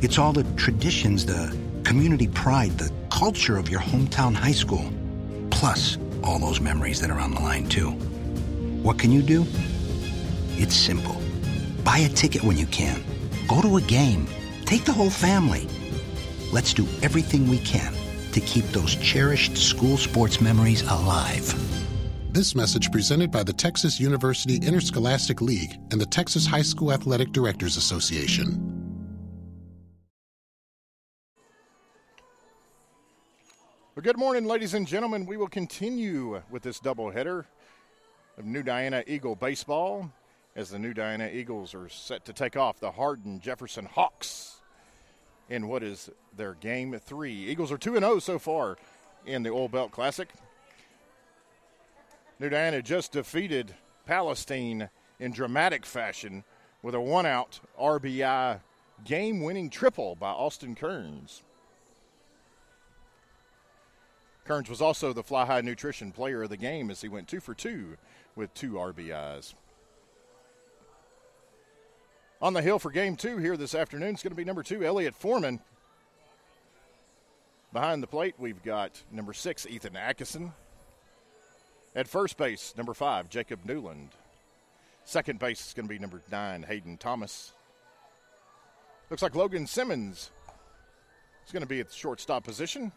It's all the traditions, the community pride, the culture of your hometown high school, plus all those memories that are on the line, too. What can you do? It's simple. Buy a ticket when you can. Go to a game. Take the whole family. Let's do everything we can to keep those cherished school sports memories alive. This message presented by the Texas University Interscholastic League and the Texas High School Athletic Directors Association. Well, good morning, ladies and gentlemen. We will continue with this doubleheader of New Diana Eagle baseball as the New Diana Eagles are set to take off the Hardin Jefferson Hawks in what is their Game 3. Eagles are 2-0 so far in the Oil Belt Classic. New Diana just defeated Palestine in dramatic fashion with a one-out RBI game-winning triple by Austin Kearns. Kearns was also the Fly High Nutrition player of the game as he went 2 for 2 with 2 RBIs. On the hill for Game 2 here this afternoon is going to be number 2, Elliot Foreman. Behind the plate, we've got number 6, Ethan Ackerson. At first base, number 5, Jacob Newland. Second base is going to be number 9, Hayden Thomas. Looks like Logan Simmons is going to be at the shortstop position.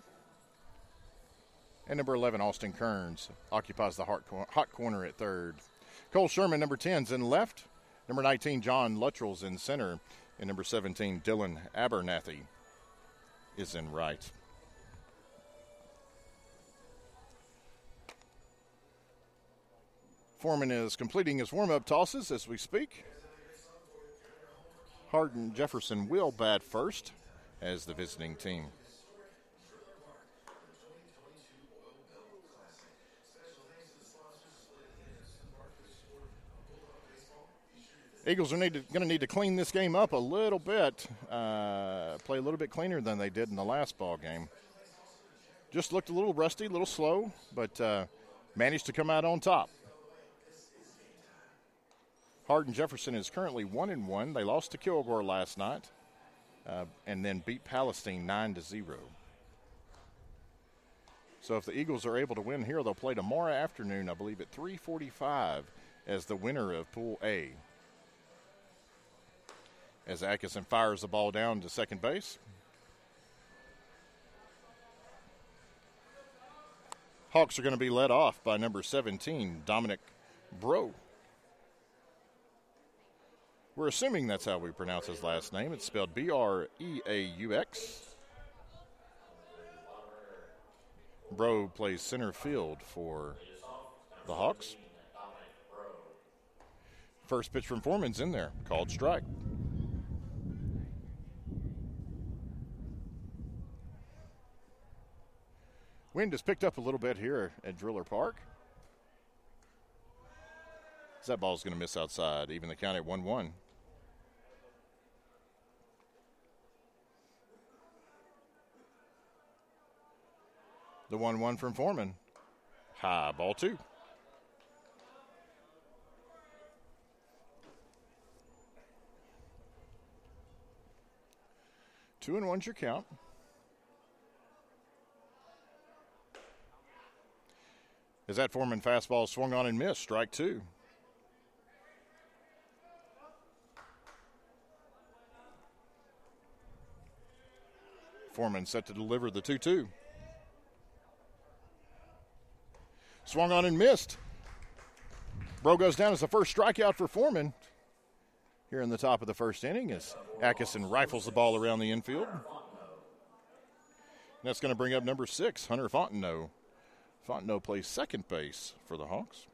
And number 11, Austin Kearns, occupies the hot corner at third. Cole Sherman, number 10, is in left. Number 19, John Luttrell, is in center. And number 17, Dylan Abernathy, is in right. Foreman is completing his warm-up tosses as we speak. Hardin Jefferson will bat first as the visiting team. Eagles are going to need to clean this game up a little bit, play a little bit cleaner than they did in the last ball game. Just looked a little rusty, a little slow, but managed to come out on top. Hardin Jefferson is currently 1-1. They lost to Kilgore last night and then beat Palestine 9-0. So if the Eagles are able to win here, they'll play tomorrow afternoon, I believe, at 3:45 as the winner of Pool A. As Atkinson fires the ball down to second base. Hawks are going to be led off by number 17, Dominic Breaux. We're assuming that's how we pronounce his last name. It's spelled B-R-E-A-U-X. Breaux plays center field for the Hawks. First pitch from Foreman's in there. Called strike. Wind has picked up a little bit here at Driller Park. That ball's going to miss outside, even the count at 1-1. The 1-1 from Foreman. High, ball 2. Two and one's your count. As that Foreman fastball swung on and missed, strike 2. Foreman set to deliver the 2-2. Swung on and missed. Breaux goes down as the first strikeout for Foreman. Here in the top of the first inning as Atkinson rifles the ball around the infield. And that's going to bring up number 6, Hunter Fontenot. Fontenot plays second base for the Hawks.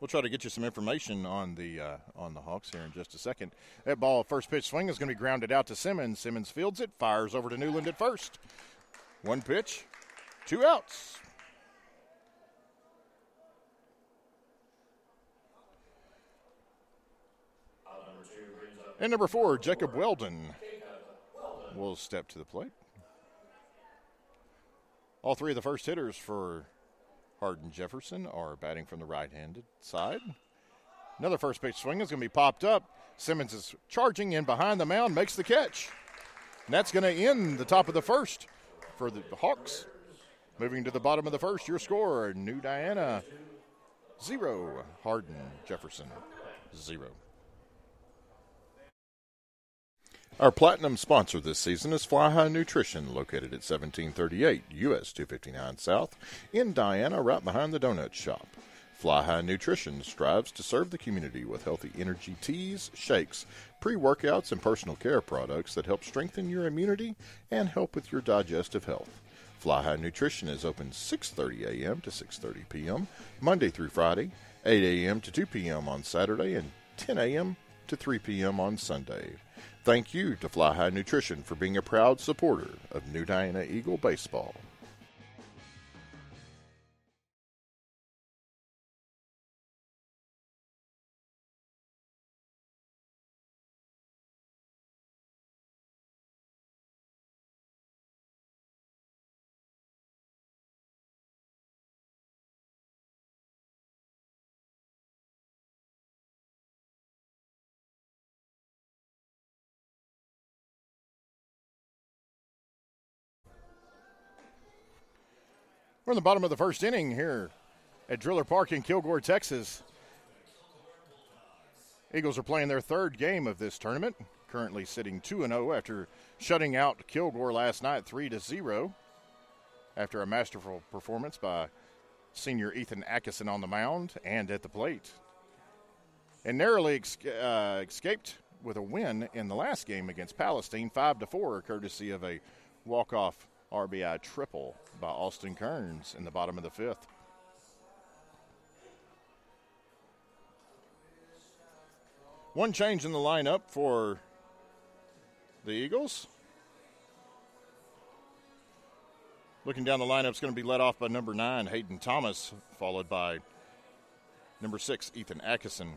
We'll try to get you some information on the Hawks here in just a second. That ball, first pitch swing, is going to be grounded out to Simmons. Simmons fields it, fires over to Newland at first. One pitch, two outs. And number four, Jacob Weldon, will step to the plate. All three of the first hitters for Hardin Jefferson are batting from the right-handed side. Another first pitch swing is going to be popped up. Simmons is charging in behind the mound, makes the catch. And that's going to end the top of the first for the Hawks. Moving to the bottom of the first, your score, New Diana 0, Hardin Jefferson 0. Our platinum sponsor this season is Fly High Nutrition, located at 1738 U.S. 259 South in Diana, right behind the donut shop. Fly High Nutrition strives to serve the community with healthy energy teas, shakes, pre-workouts, and personal care products that help strengthen your immunity and help with your digestive health. Fly High Nutrition is open 6:30 a.m. to 6:30 p.m. Monday through Friday, 8 a.m. to 2 p.m. on Saturday, and 10 a.m. to 3 p.m. on Sunday. Thank you to Fly High Nutrition for being a proud supporter of New Diana Eagle Baseball. We're in the bottom of the first inning here at Driller Park in Kilgore, Texas. Eagles are playing their third game of this tournament, currently sitting 2-0 after shutting out Kilgore last night 3-0 after a masterful performance by senior Ethan Ackerson on the mound and at the plate. And narrowly escaped with a win in the last game against Palestine, 5-4, courtesy of a walk-off RBI triple by Austin Kearns in the bottom of the fifth. One change in the lineup for the Eagles. Looking down the lineup, it's going to be led off by number 9, Hayden Thomas, followed by number 6, Ethan Ackerson.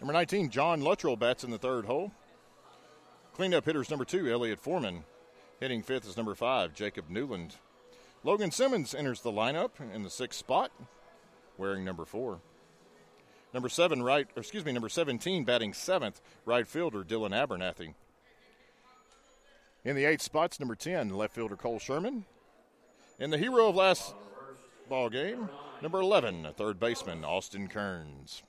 Number 19, John Luttrell, bats in the third hole. Cleanup hitters, number 2, Elliot Foreman. Hitting fifth is number 5, Jacob Newland. Logan Simmons enters the lineup in the sixth spot, wearing number 4. Number 17, batting seventh, right fielder Dylan Abernathy. In the eighth spot's number 10, left fielder Cole Sherman. And the hero of last ball game, number 11, third baseman Austin Kearns.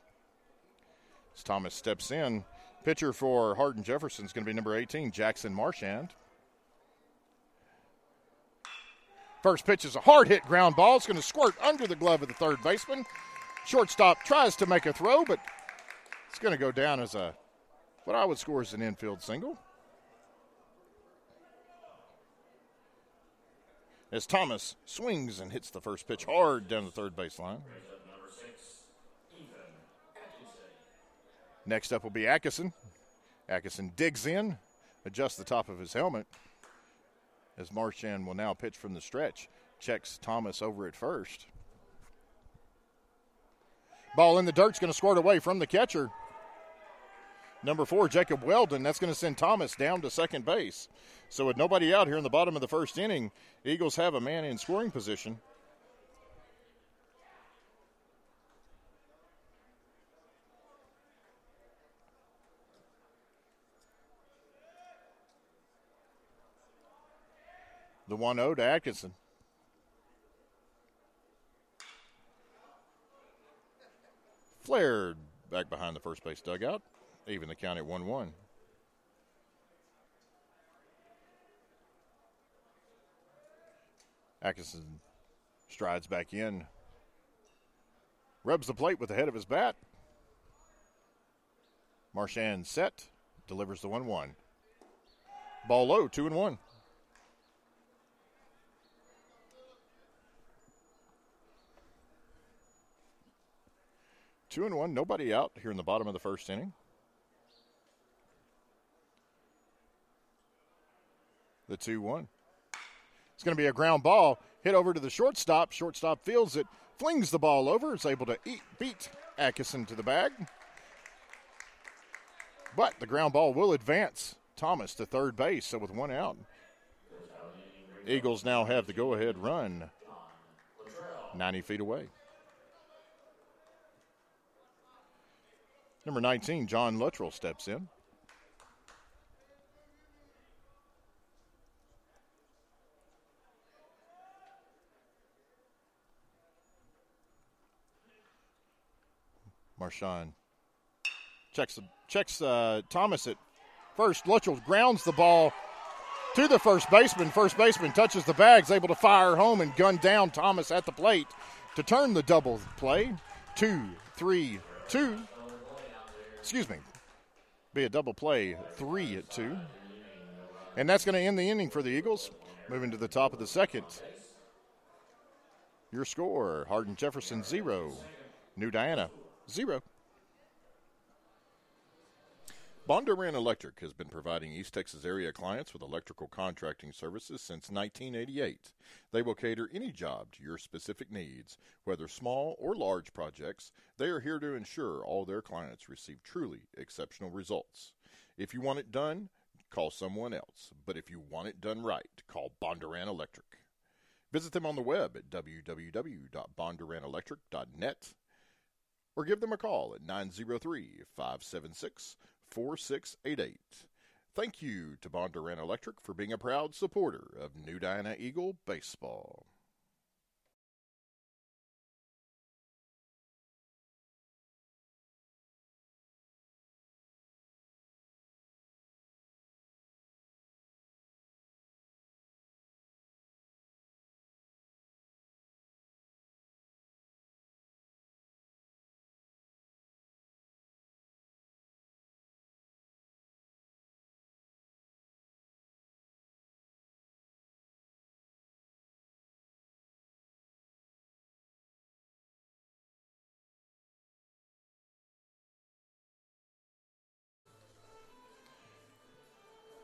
As Thomas steps in, pitcher for Hardin Jefferson is going to be number 18, Jackson Marchand. First pitch is a hard-hit ground ball. It's going to squirt under the glove of the third baseman. Shortstop tries to make a throw, but it's going to go down as what I would score as an infield single. As Thomas swings and hits the first pitch hard down the third baseline. Next up will be Ackerson. Ackerson digs in, adjusts the top of his helmet, as Marchand will now pitch from the stretch. Checks Thomas over at first. Ball in the dirt's going to squirt away from the catcher. Number 4, Jacob Weldon. That's going to send Thomas down to second base. So with nobody out here in the bottom of the first inning, Eagles have a man in scoring position. The 1-0 to Atkinson. Flared back behind the first base dugout. Even the count at 1-1. Atkinson strides back in. Rubs the plate with the head of his bat. Marchand set. Delivers the 1-1. Ball low, 2-1. 2-1, nobody out here in the bottom of the first inning. The 2-1. It's going to be a ground ball. Hit over to the shortstop. Shortstop fields it, flings the ball over. Is able to beat Ackerson to the bag. But the ground ball will advance Thomas to third base. So with one out, Eagles now have the go-ahead run 90 feet away. Number 19, John Luttrell, steps in. Marchand checks Thomas at first. Luttrell grounds the ball to the first baseman. First baseman touches the bag, is able to fire home and gun down Thomas at the plate to turn the double play. 2-3-2. Excuse me. Be a double play. 3-2. And that's going to end the inning for the Eagles. Moving to the top of the second. Your score, Hardin Jefferson 0, New Diana 0. Bondurant Electric has been providing East Texas area clients with electrical contracting services since 1988. They will cater any job to your specific needs, whether small or large projects. They are here to ensure all their clients receive truly exceptional results. If you want it done, call someone else. But if you want it done right, call Bondurant Electric. Visit them on the web at www.bondurantelectric.net. Or give them a call at 903-576-4688. Thank you to Bondurant Electric for being a proud supporter of New Diana Eagle Baseball.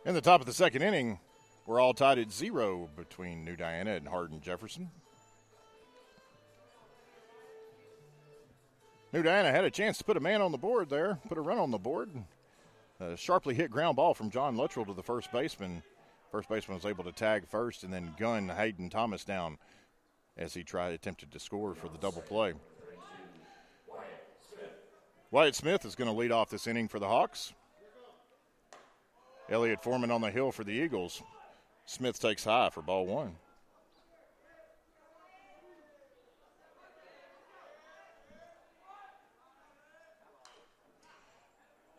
In the top of the second inning, we're all tied at 0 between New Diana and Hardin Jefferson. New Diana had a chance to put a man on the board there, put a run on the board. A sharply hit ground ball from John Luttrell to the first baseman. First baseman was able to tag first and then gun Hayden Thomas down as he attempted to score for the double play. Wyatt Smith is going to lead off this inning for the Hawks. Elliot Foreman on the hill for the Eagles. Smith takes high for ball one.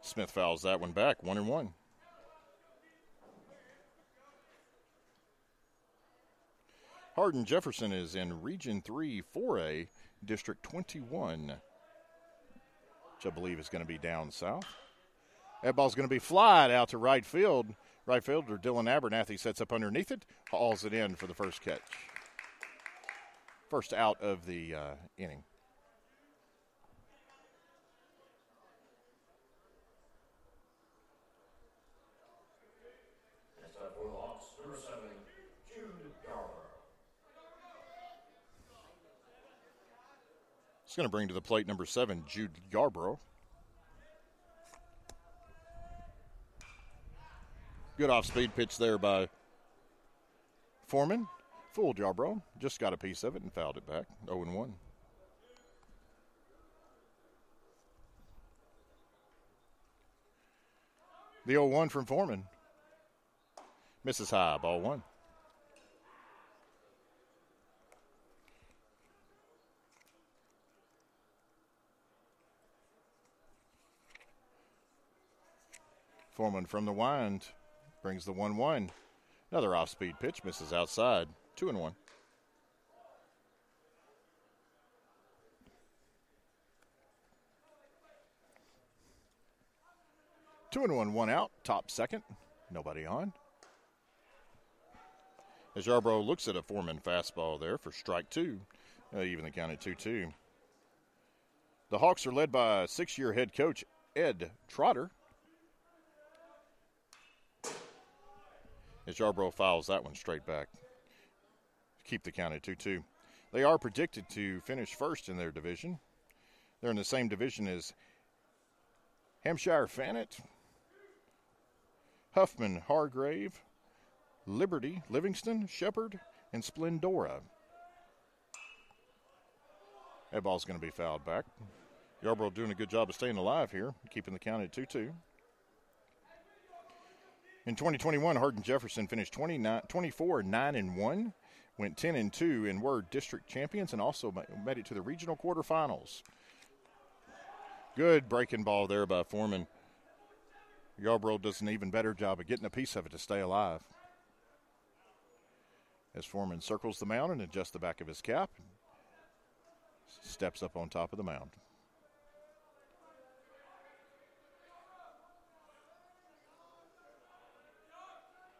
Smith fouls that one back, 1-1. Hardin Jefferson is in Region 3 4A, District 21, which I believe is going to be down south. That ball's going to be flied out to right field. Right fielder Dylan Abernathy sets up underneath it, hauls it in for the first catch. First out of the inning. Next up for the Hawks, number 7, Jude Yarbrough. It's going to bring to the plate number 7, Jude Yarbrough. Good off-speed pitch there by Foreman. Fooled Yarbrough. Just got a piece of it and fouled it back. 0-1. The 0-1 from Foreman. Misses high. Ball one. Foreman from the wind. Brings the 1-1. Another off-speed pitch. Misses outside. 2-1. Two and one, one out. Top second. Nobody on. As Yarbrough looks at a Foreman fastball there for strike two. Even the count at 2-2. The Hawks are led by six-year head coach Ed Trotter. As Yarbrough fouls that one straight back. Keep the count at 2-2. They are predicted to finish first in their division. They're in the same division as Hampshire Fannet, Huffman Hargrave, Liberty, Livingston, Shepherd, and Splendora. That ball's going to be fouled back. Yarbrough doing a good job of staying alive here, keeping the count at 2-2. In 2021, Hardin Jefferson finished 24-9-1, went 10-2, and were district champions and also made it to the regional quarterfinals. Good breaking ball there by Foreman. Yarbrough does an even better job of getting a piece of it to stay alive. As Foreman circles the mound and adjusts the back of his cap, steps up on top of the mound.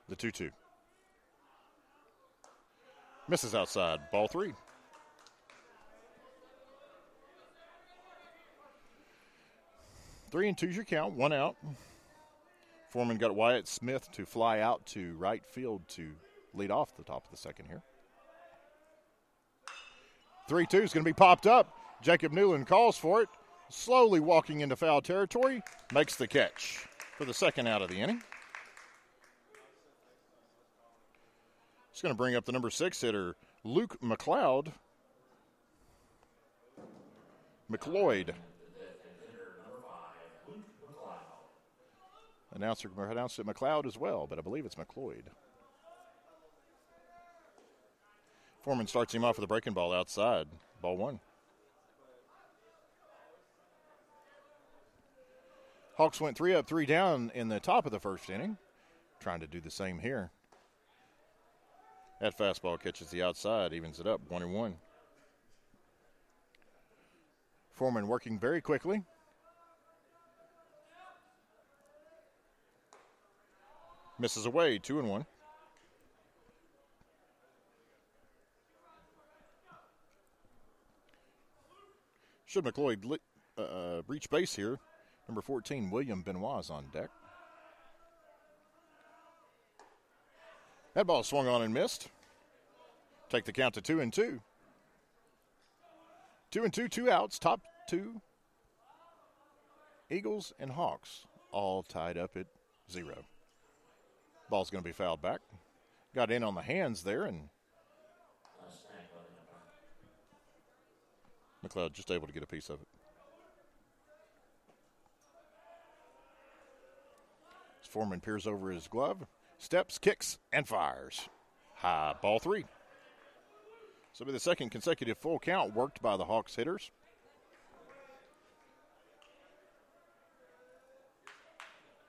The 2-2. Misses outside. Ball three. Three and two's your count. One out. Foreman got Wyatt Smith to fly out to right field to lead off the top of the second here. 3-2 is going to be popped up. Jacob Newland calls for it. Slowly walking into foul territory. Makes the catch for the second out of the inning. It's going to bring up the number 6 hitter, Luke McLeod. McLeod. Announcer pronounced it McLeod as well, but I believe it's McLeod. Foreman starts him off with a breaking ball outside. Ball one. Hawks went 3 up, 3 down in the top of the first inning. Trying to do the same here. That fastball catches the outside, evens it up, 1-1. Foreman working very quickly. Misses away, 2-1. Should McLeod reach base here, number 14, William Benoit is on deck. That ball swung on and missed. Take the count to 2-2. 2-2, 2 outs, top 2. Eagles and Hawks all tied up at 0. Ball's going to be fouled back. Got in on the hands there, and McLeod just able to get a piece of it. As Foreman peers over his glove. Steps, kicks, and fires. High, ball three. So be the second consecutive full count worked by the Hawks hitters.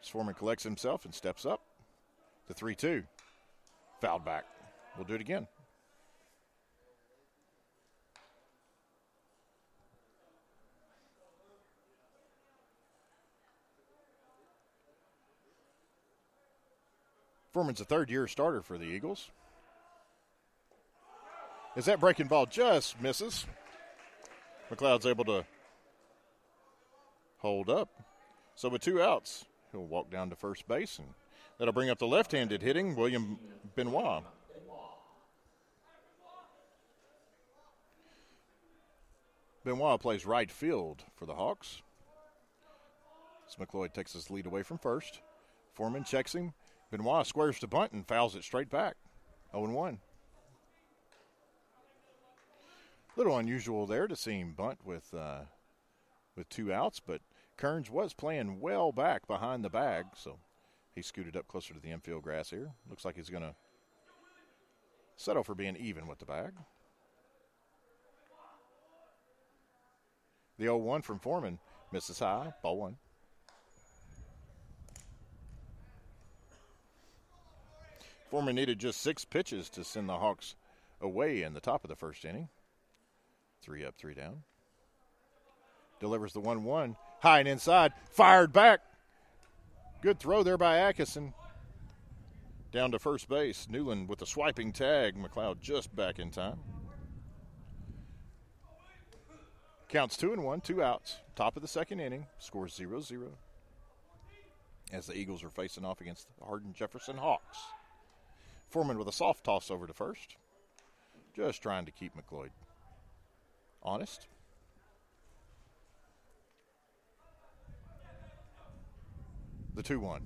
Foreman collects himself and steps up. The 3-2. Fouled back. We'll do it again. Foreman's a third-year starter for the Eagles. As that breaking ball just misses, McLeod's able to hold up. So with 2 outs, he'll walk down to first base, and that'll bring up the left-handed hitting, William Benoit. Benoit plays right field for the Hawks. As McLeod takes his lead away from first, Foreman checks him. Benoit squares the bunt and fouls it straight back. 0-1. Little unusual there to see him bunt with 2 outs, but Kearns was playing well back behind the bag, so he scooted up closer to the infield grass here. Looks like he's going to settle for being even with the bag. The 0-1 from Foreman misses high. Ball one. Foreman needed just 6 pitches to send the Hawks away in the top of the first inning. 3 up, 3 down. Delivers the 1-1. High and inside. Fired back. Good throw there by Atkinson. Down to first base. Newland with a swiping tag. McLeod just back in time. Counts 2-1, 2 outs. Top of the second inning. Score 0-0. As the Eagles are facing off against the Hardin Jefferson Hawks. Foreman with a soft toss over to first. Just trying to keep McLeod honest. The 2-1.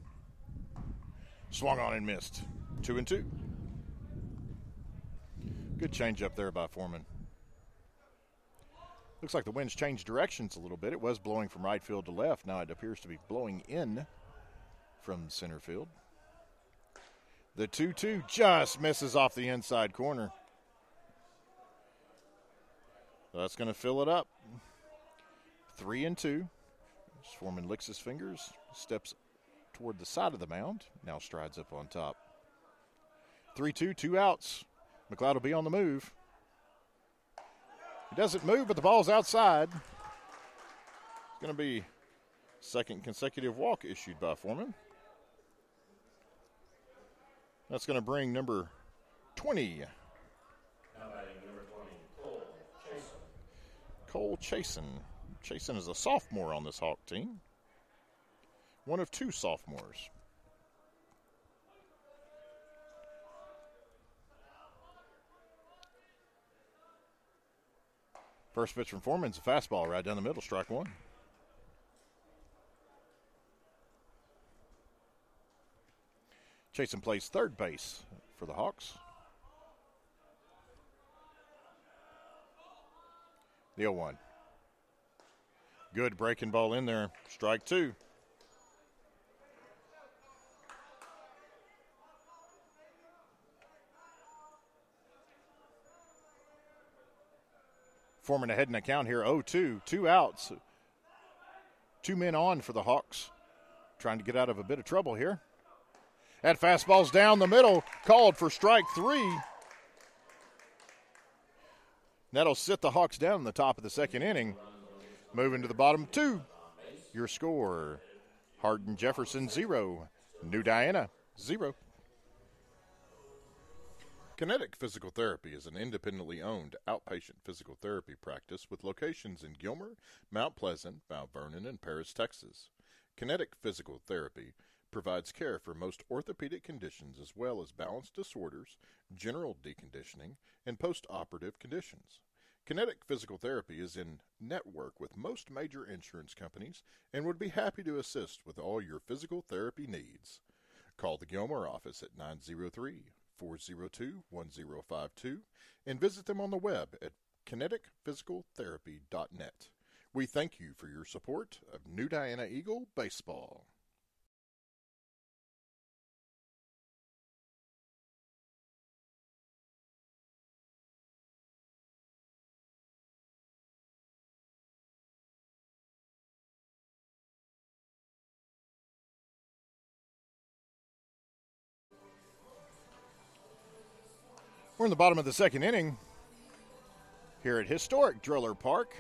Swung on and missed. 2-2. Good change up there by Foreman. Looks like the wind's changed directions a little bit. It was blowing from right field to left. Now it appears to be blowing in from center field. The 2-2 just misses off the inside corner. That's going to fill it up. 3-2. Foreman licks his fingers, steps toward the side of the mound, now strides up on top. 3-2, 2 outs. McLeod will be on the move. He doesn't move, but the ball's outside. It's going to be second consecutive walk issued by Foreman. That's going to bring number 20. Now batting number 20, Cole Chasen. Cole Chasen. Chasen is a sophomore on this Hawk team. One of two sophomores. First pitch from Foreman's a fastball right down the middle, strike one. Chasen plays third base for the Hawks. The 0-1. Good breaking ball in there. Strike two. Foreman ahead in the count here. 0-2. 2 outs. 2 men on for the Hawks. Trying to get out of a bit of trouble here. That fastball's down the middle. Called for strike three. That'll sit the Hawks down in the top of the second inning. Moving to the bottom 2. Your score, Hardin Jefferson 0, New Diana 0. Kinetic Physical Therapy is an independently owned outpatient physical therapy practice with locations in Gilmer, Mount Pleasant, Mount Vernon, and Paris, Texas. Kinetic Physical Therapy provides care for most orthopedic conditions as well as balance disorders, general deconditioning, and post-operative conditions. Kinetic Physical Therapy is in network with most major insurance companies and would be happy to assist with all your physical therapy needs. Call the Gilmer office at 903-402-1052 and visit them on the web at kineticphysicaltherapy.net. We thank you for your support of New Diana Eagle Baseball. We're in the bottom of the second inning here at historic Driller Park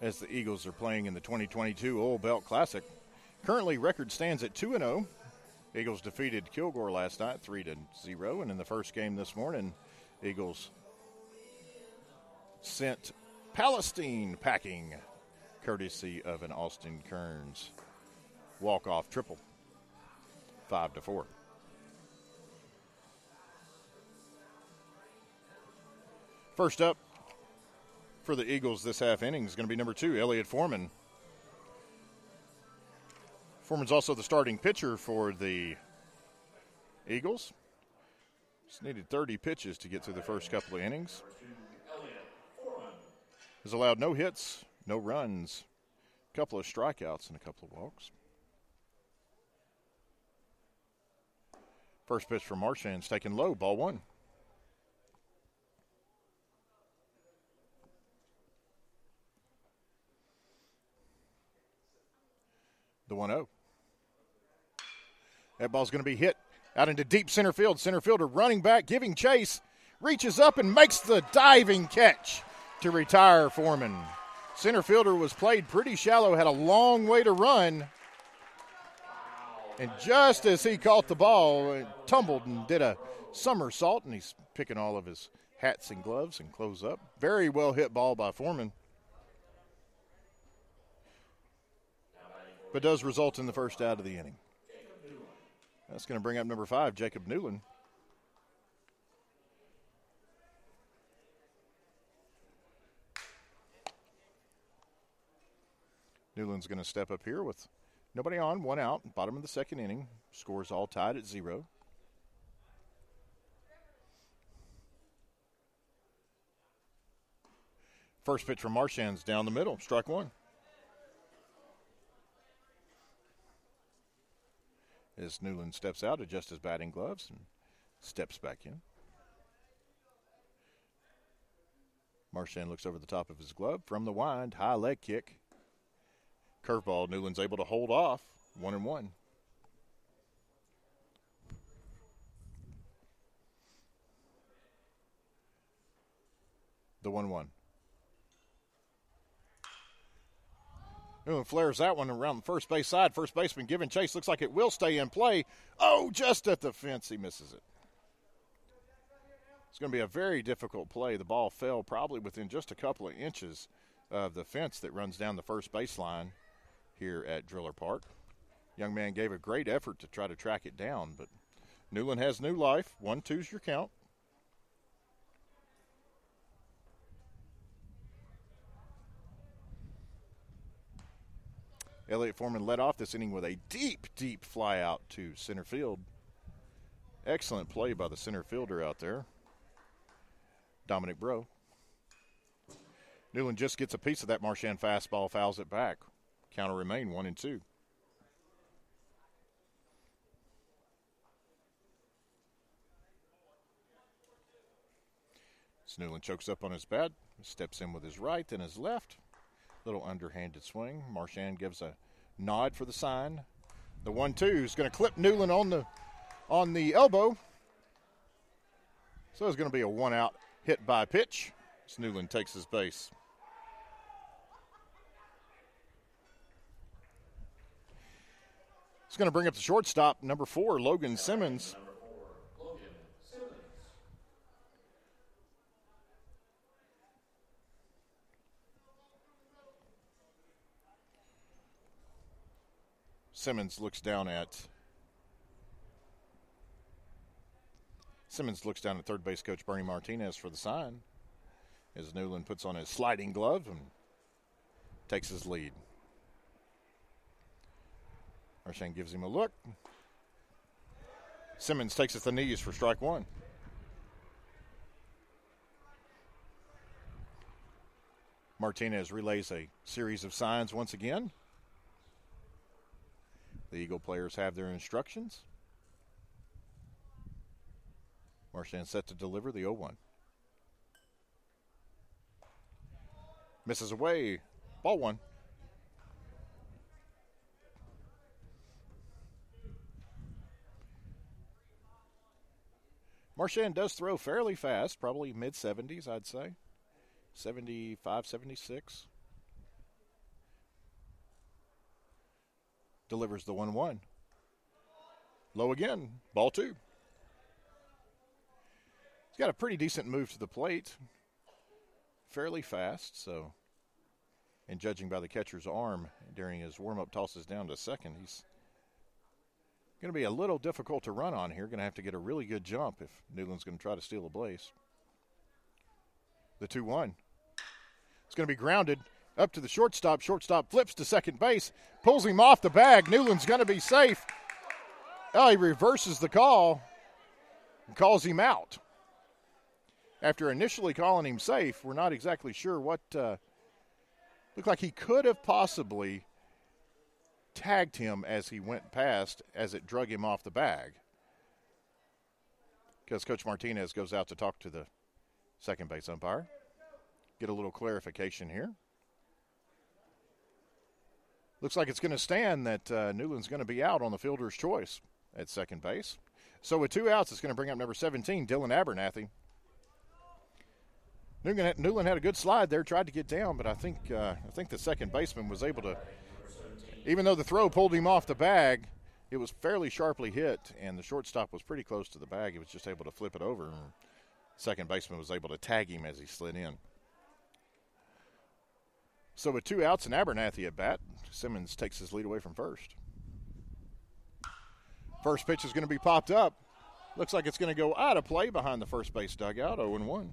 as the Eagles are playing in the 2022 Oil Belt Classic. Currently, record stands at 2-0. Eagles defeated Kilgore last night 3-0, and in the first game this morning, Eagles sent Palestine packing courtesy of an Austin Kearns walk-off triple, 5-4. First up for the Eagles this half inning is going to be number 2, Elliot Foreman. Foreman's also the starting pitcher for the Eagles. Just needed 30 pitches to get through the first couple of innings. Has allowed no hits, no runs, a couple of strikeouts, and a couple of walks. First pitch from Marchand's taken low, ball one. The 1-0. That ball's going to be hit out into deep center field. Center fielder running back, giving chase, reaches up and makes the diving catch to retire Foreman. Center fielder was played pretty shallow, had a long way to run. And just as he caught the ball, it tumbled and did a somersault, and he's picking all of his hats and gloves and clothes up. Very well hit ball by Foreman. but does result in the first out of the inning. That's going to bring up number 5, Jacob Newland. Newland's going to step up here with nobody on, one out, bottom of the second inning. Scores all tied at 0. First pitch from Marchand's down the middle, strike one. As Newland steps out, adjusts his batting gloves, and steps back in. Marchand looks over the top of his glove from the wind, high leg kick. Curveball, Newland's able to hold off, 1-1. The 1-1. Newland flares that one around the first base side. First baseman giving chase. Looks like it will stay in play. Oh, just at the fence, he misses it. It's going to be a very difficult play. The ball fell probably within just a couple of inches of the fence that runs down the first baseline here at Driller Park. Young man gave a great effort to try to track it down, but Newland has new life. 1-2's your count. Elliot Foreman led off this inning with a deep, deep fly out to center field. Excellent play by the center fielder out there, Dominic Breaux. Newland just gets a piece of that Marchand fastball, fouls it back. Count will remain 1-2. So Newland chokes up on his bat, steps in with his right and his left. Little underhanded swing. Marchand gives a nod for the sign. The 1-2 is going to clip Newland on the elbow. So it's going to be a one-out hit by pitch. So Newland takes his base. It's going to bring up the shortstop, number 4, Logan Simmons. Simmons looks down at third base coach Bernie Martinez for the sign, as Newland puts on his sliding glove and takes his lead. Marchand gives him a look. Simmons takes it to the knees for strike one. Martinez relays a series of signs once again. The Eagle players have their instructions. Marchand set to deliver the 0-1. Misses away. Ball one. Marchand does throw fairly fast, probably mid-70s, I'd say. 75, 76. Delivers the 1-1. Low again. Ball two. He's got a pretty decent move to the plate. Fairly fast, so. And judging by the catcher's arm during his warm-up tosses down to second, he's going to be a little difficult to run on here. Going to have to get a really good jump if Newland's going to try to steal a base. The 2-1. It's going to be grounded. Up to the shortstop. Shortstop flips to second base. Pulls him off the bag. Newland's going to be safe. Oh, he reverses the call and calls him out. After initially calling him safe, we're not exactly sure what looked like he could have possibly tagged him as he went past as it drug him off the bag. Because Coach Martinez goes out to talk to the second base umpire. Get a little clarification here. Looks like it's going to stand that Newland's going to be out on the fielder's choice at second base. So with two outs, it's going to bring up number 17, Dylan Abernathy. Newland had a good slide there, tried to get down, but I think the second baseman was able to, even though the throw pulled him off the bag, it was fairly sharply hit, and the shortstop was pretty close to the bag. He was just able to flip it over, and second baseman was able to tag him as he slid in. So with two outs and Abernathy at bat, Simmons takes his lead away from first. First pitch is going to be popped up. Looks like it's going to go out of play behind the first base dugout, 0-1.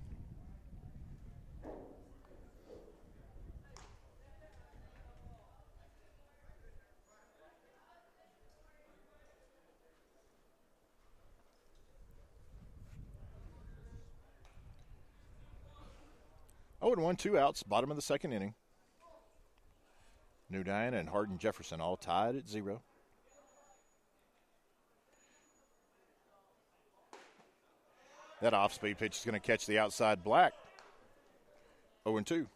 Oh, and 1, two outs, bottom of the second inning. New Diana and Hardin Jefferson all tied at 0. That off-speed pitch is going to catch the outside black. 0-2.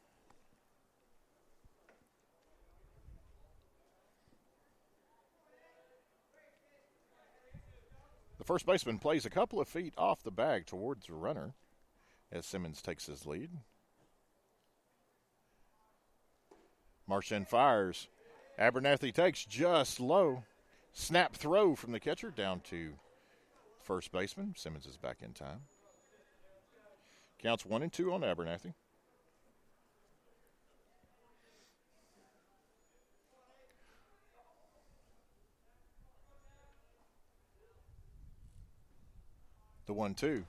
The first baseman plays a couple of feet off the bag towards the runner as Simmons takes his lead. Marchand fires. Abernathy takes just low. Snap throw from the catcher down to first baseman. Simmons is back in time. Counts 1-2 on Abernathy. The 1-2.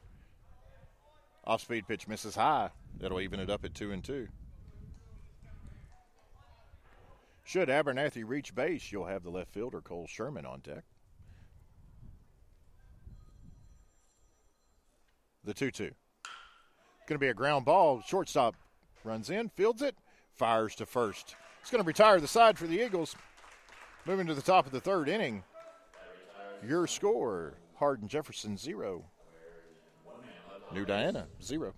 Off-speed pitch misses high. That'll even it up at 2-2. Should Abernathy reach base, you'll have the left fielder, Cole Sherman, on deck. The 2-2. Going to be a ground ball. Shortstop runs in, fields it, fires to first. It's going to retire the side for the Eagles. Moving to the top of the third inning. Your score, Hardin Jefferson 0. New Diana 0.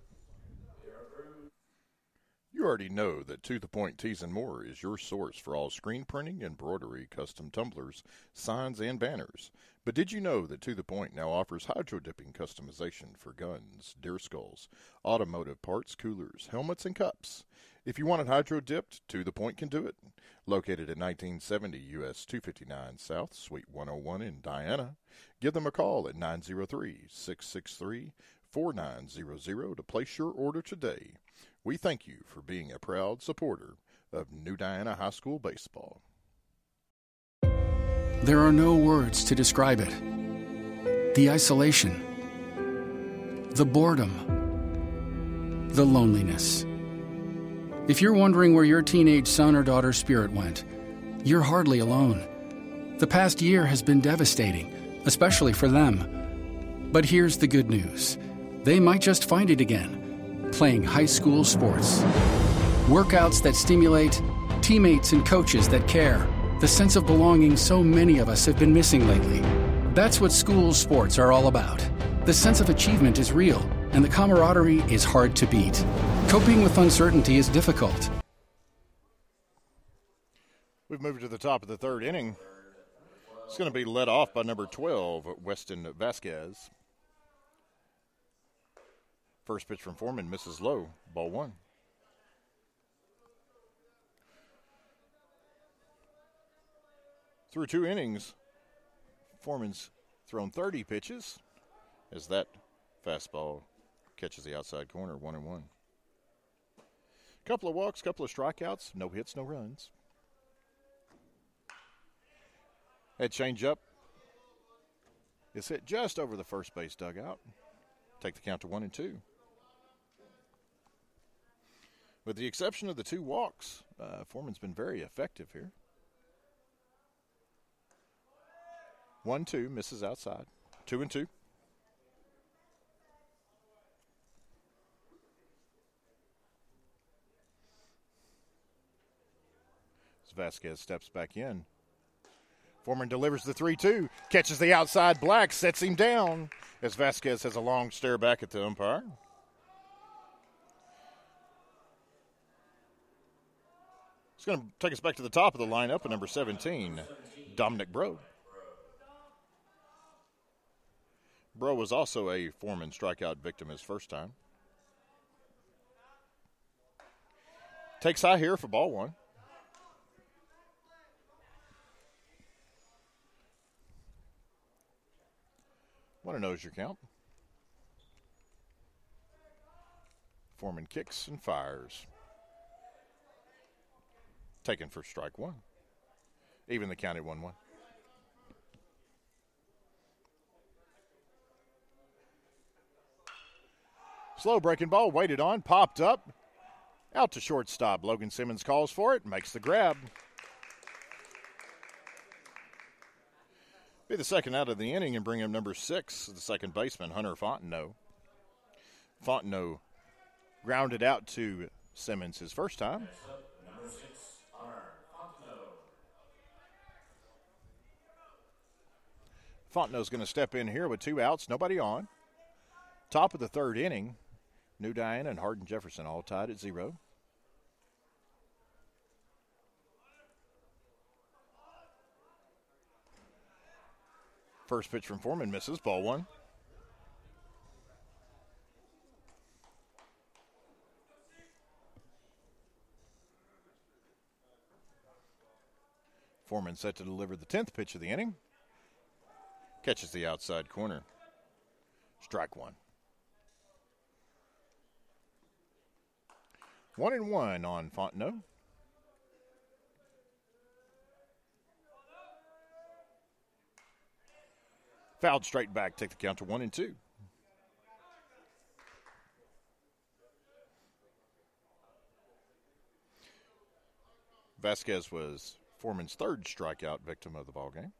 You already know that To The Point Tees and More is your source for all screen printing, embroidery, custom tumblers, signs, and banners. But did you know that To The Point now offers hydro-dipping customization for guns, deer skulls, automotive parts, coolers, helmets, and cups? If you want it hydro-dipped, To The Point can do it. Located at 1970 U.S. 259 South, Suite 101 in Diana, give them a call at 903-663-4900 to place your order today. We thank you for being a proud supporter of New Diana High School baseball. There are no words to describe it. The isolation, the boredom, the loneliness. If you're wondering where your teenage son or daughter's spirit went, you're hardly alone. The past year has been devastating, especially for them. But here's the good news. They might just find it again. Playing high school sports. Workouts that stimulate, teammates and coaches that care, the sense of belonging so many of us have been missing lately. That's what school sports are all about. The sense of achievement is real, and the camaraderie is hard to beat. Coping with uncertainty is difficult. We've moved to the top of the third inning. It's going to be led off by number 12, Weston Vasquez. First pitch from Foreman misses low. Ball one. Through two innings, Foreman's thrown 30 pitches as that fastball catches the outside corner, 1-1. Couple of walks, couple of strikeouts, no hits, no runs. That changeup is hit just over the first base dugout. Take the count to 1-2. With the exception of the two walks, Foreman's been very effective here. 1-2, misses outside. 2-2. As Vasquez steps back in, Foreman delivers the 3-2, catches the outside black, sets him down as Vasquez has a long stare back at the umpire. It's going to take us back to the top of the lineup at number 17, Dominic Breaux. Breaux was also a Foreman strikeout victim his first time. Takes high here for ball one. One and knows your count. Foreman kicks and fires. Taken for strike one. Even the county 1-1. Slow breaking ball, waited on, popped up. Out to shortstop. Logan Simmons calls for it, makes the grab. Be the second out of the inning and bring him number 6, the second baseman, Hunter Fontenot. Fontenot grounded out to Simmons his first time. Next up, number 6, Hunter Fontenot. Fontenot's going to step in here with 2 outs, nobody on. Top of the third inning, New Diana and Hardin Jefferson all tied at 0. First pitch from Foreman misses, ball one. Foreman set to deliver the 10th pitch of the inning. Catches the outside corner. Strike one. 1-1 on Fontenot. Fouled straight back, take the count to 1-2. Vasquez was Foreman's third strikeout victim of the ballgame.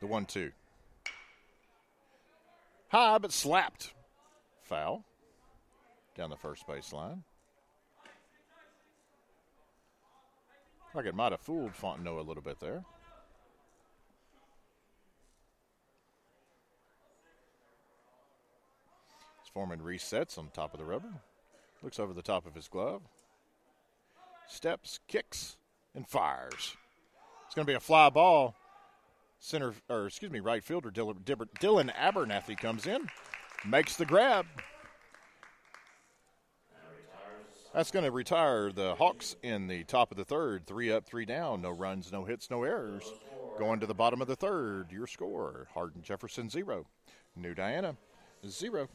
The 1-2. High but slapped. Foul. Down the first baseline. Like it might have fooled Fontenot a little bit there. As Foreman resets on top of the rubber. Looks over the top of his glove. Steps, kicks, and fires. It's going to be a fly ball. Right fielder Dylan Abernathy comes in, makes the grab. That's going to retire the Hawks in the top of the third. 3 up, 3 down. No runs, no hits, no errors. Going to the bottom of the third. Your score, Hardin Jefferson 0. New Diana 0.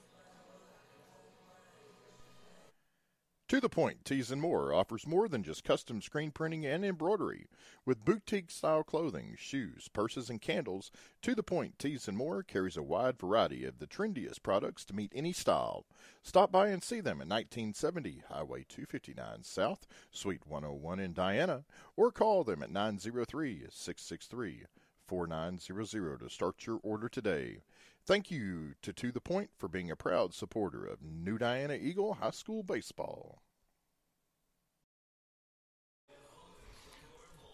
To The Point Tees and More offers more than just custom screen printing and embroidery. With boutique-style clothing, shoes, purses, and candles, To The Point Tees and More carries a wide variety of the trendiest products to meet any style. Stop by and see them at 1970 Highway 259 South, Suite 101 in Diana, or call them at 903-663-4900 to start your order today. Thank you to The Point for being a proud supporter of New Diana Eagle High School Baseball.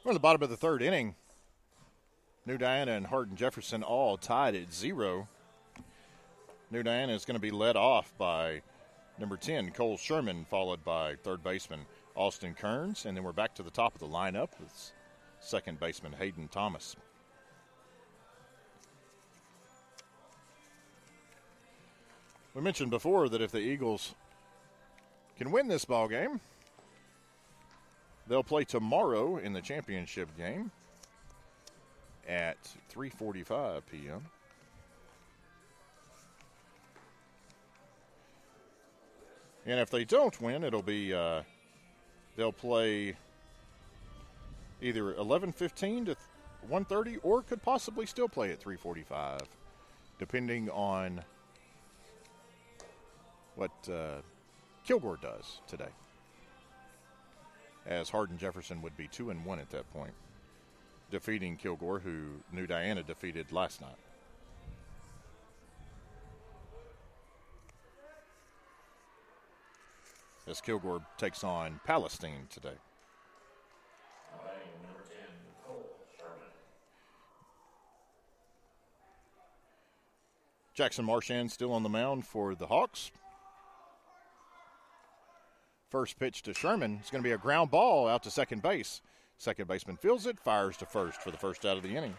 We're at the bottom of the third inning. New Diana and Hardin Jefferson all tied at 0. New Diana is going to be led off by number 10, Cole Sherman, followed by third baseman Austin Kearns. And then we're back to the top of the lineup with second baseman Hayden Thomas. We mentioned before that if the Eagles can win this ball game, they'll play tomorrow in the championship game at 3:45 p.m. And if they don't win, it'll be they'll play either 11:15 to 1:30, or could possibly still play at 3:45, depending on what Kilgore does today, as Hardin Jefferson would be 2-1 at that point, defeating Kilgore, who New Diana defeated last night. As Kilgore takes on Palestine today. Number 10, Cole Sherman. Jackson Marchand still on the mound for the Hawks. First pitch to Sherman. It's going to be a ground ball out to second base. Second baseman fields it, fires to first for the first out of the inning.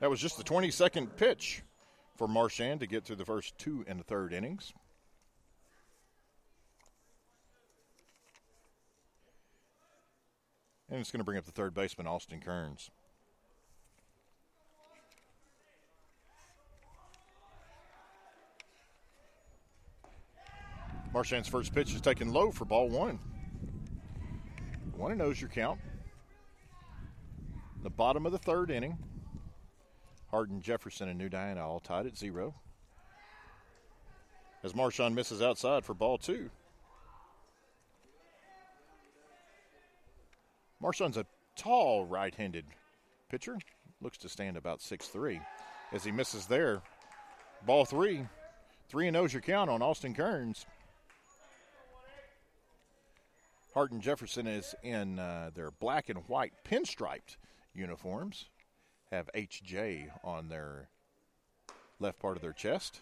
That was just the 22nd pitch for Marchand to get through the first 2 and 3rd innings. And it's going to bring up the third baseman, Austin Kearns. Marchand's first pitch is taken low for ball one. 1-0's your count. The bottom of the third inning. Hardin Jefferson and New Diana all tied at 0. As Marchand misses outside for ball two. Marchand's a tall right-handed pitcher. Looks to stand about 6'3". As he misses there, ball three. 3-0's your count on Austin Kearns. Hardin Jefferson is in their black and white pinstriped uniforms. Have HJ on their left part of their chest.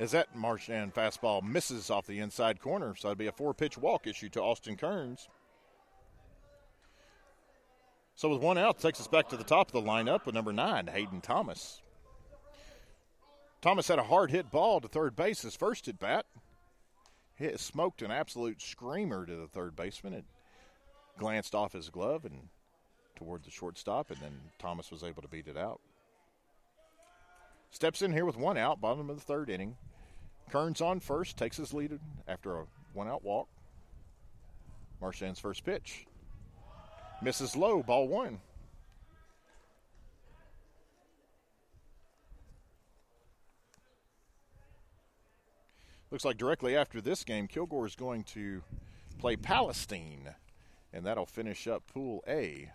As that Marchand fastball misses off the inside corner, so it'd be a 4-pitch walk issue to Austin Kearns. So with one out, takes us back to the top of the lineup with number 9, Hayden Thomas. Thomas had a hard-hit ball to third base his first at-bat. It smoked an absolute screamer to the third baseman. It glanced off his glove and toward the shortstop, and then Thomas was able to beat it out. Steps in here with one out, bottom of the third inning. Kearns on first, takes his lead after a one-out walk. Marchand's first pitch. Misses low, ball one. Looks like directly after this game, Kilgore is going to play Palestine, and that'll finish up Pool A.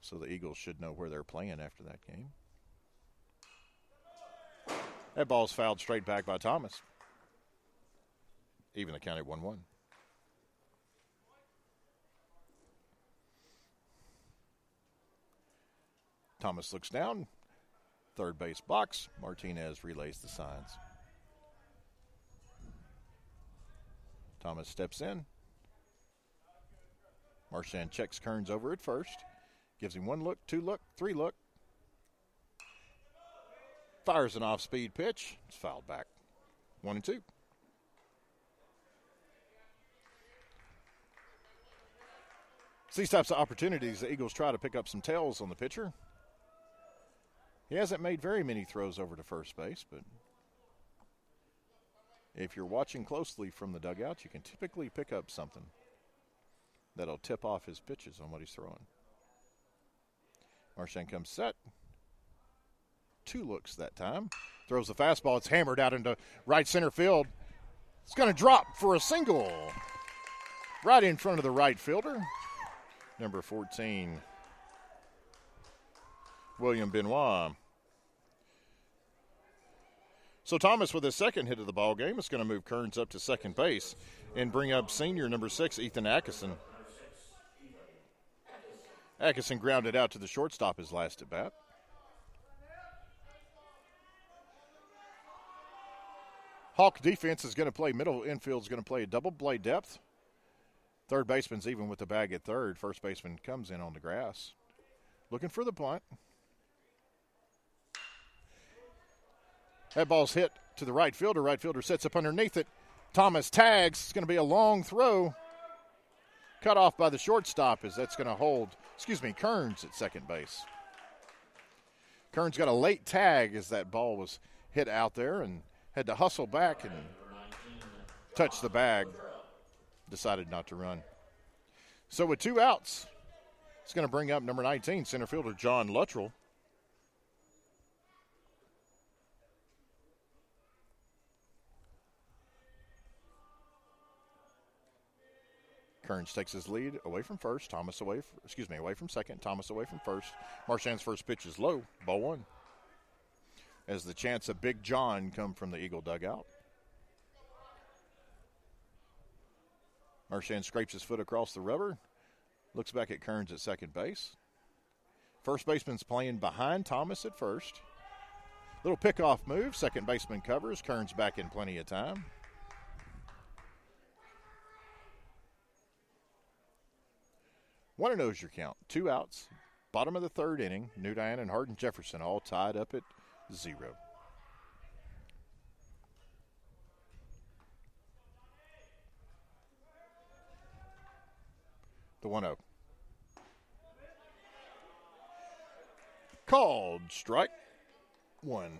So the Eagles should know where they're playing after that game. That ball's fouled straight back by Thomas. Even the count at 1-1. Thomas looks down, third base box. Martinez relays the signs. Thomas steps in. Marchand checks Kearns over at first. Gives him one look, two look, three look. Fires an off-speed pitch. It's fouled back. 1-2. It's these types of opportunities the Eagles try to pick up some tails on the pitcher. He hasn't made very many throws over to first base, but if you're watching closely from the dugout, you can typically pick up something that'll tip off his pitches on what he's throwing. Marchand comes set. Two looks that time. Throws the fastball. It's hammered out into right center field. It's going to drop for a single. Right in front of the right fielder. Number 14, William Benoit. So Thomas with his second hit of the ball game is going to move Kearns up to second base and bring up senior number 6, Ethan Ackerson. Atkinson grounded out to the shortstop his last at-bat. Hawk defense is going to play middle. Infield's going to play a double play depth. Third baseman's even with the bag at third. First baseman comes in on the grass. Looking for the bunt. That ball's hit to the right fielder. Right fielder sets up underneath it. Thomas tags. It's going to be a long throw. Cut off by the shortstop as that's going to hold, Kearns at second base. Kearns got a late tag as that ball was hit out there and had to hustle back and touch the bag. Decided not to run. So with two outs, it's going to bring up number 19, center fielder John Luttrell. Kearns takes his lead away from first. Thomas away from second. Thomas away from first. Marchand's first pitch is low. Ball one. As the chants of Big John come from the Eagle dugout. Marchand scrapes his foot across the rubber. Looks back at Kearns at second base. First baseman's playing behind Thomas at first. Little pickoff move. Second baseman covers. Kearns back in plenty of time. One and oh's your count. Two outs. Bottom of the third inning. New Diana and Hardin Jefferson all tied up at 0. The 1-0. Called strike one.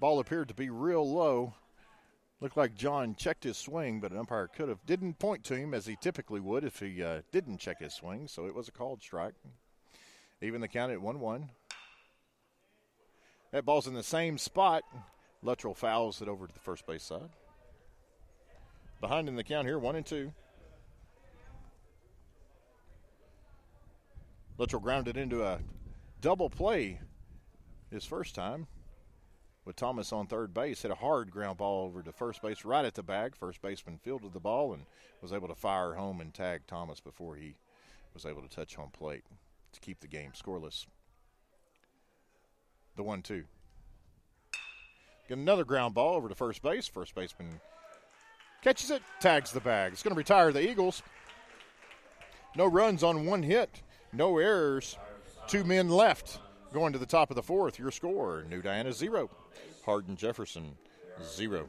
Ball appeared to be real low. Looked like John checked his swing, but an umpire could have. Didn't point to him as he typically would if he didn't check his swing, so it was a called strike. Even the count at 1-1. That ball's in the same spot. Luttrell fouls it over to the first base side. Behind in the count here, 1-2. Luttrell grounded into a double play his first time with Thomas on third base. Hit a hard ground ball over to first base right at the bag. First baseman fielded the ball and was able to fire home and tag Thomas before he was able to touch home plate to keep the game scoreless. The 1-2. Get another ground ball over to first base. First baseman catches it, tags the bag. It's going to retire the Eagles. No runs on one hit. No errors. Two men left going to the top of the fourth. Your score, New Diana 0. Hardin Jefferson 0.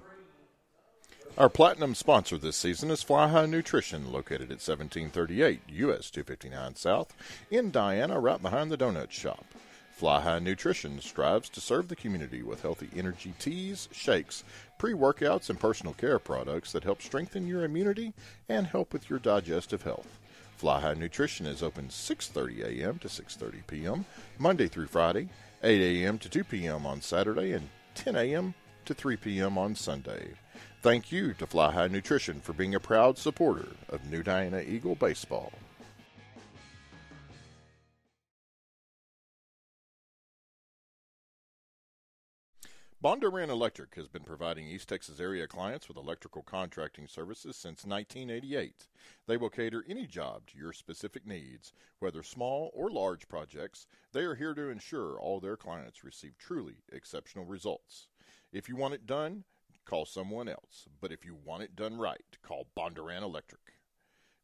Our platinum sponsor this season is Fly High Nutrition, located at 1738 U.S. 259 South in Diana, right behind the donut shop. Fly High Nutrition strives to serve the community with healthy energy teas, shakes, pre-workouts, and personal care products that help strengthen your immunity and help with your digestive health. Fly High Nutrition is open 6:30 a.m. to 6:30 p.m. Monday through Friday, 8 a.m. to 2 p.m. on Saturday, and 10 a.m. to 3 p.m. on Sunday. Thank you to Fly High Nutrition for being a proud supporter of New Diana Eagle Baseball. Bondurant Electric has been providing East Texas area clients with electrical contracting services since 1988. They will cater any job to your specific needs, whether small or large projects. They are here to ensure all their clients receive truly exceptional results. If you want it done, call someone else. But if you want it done right, call Bondurant Electric.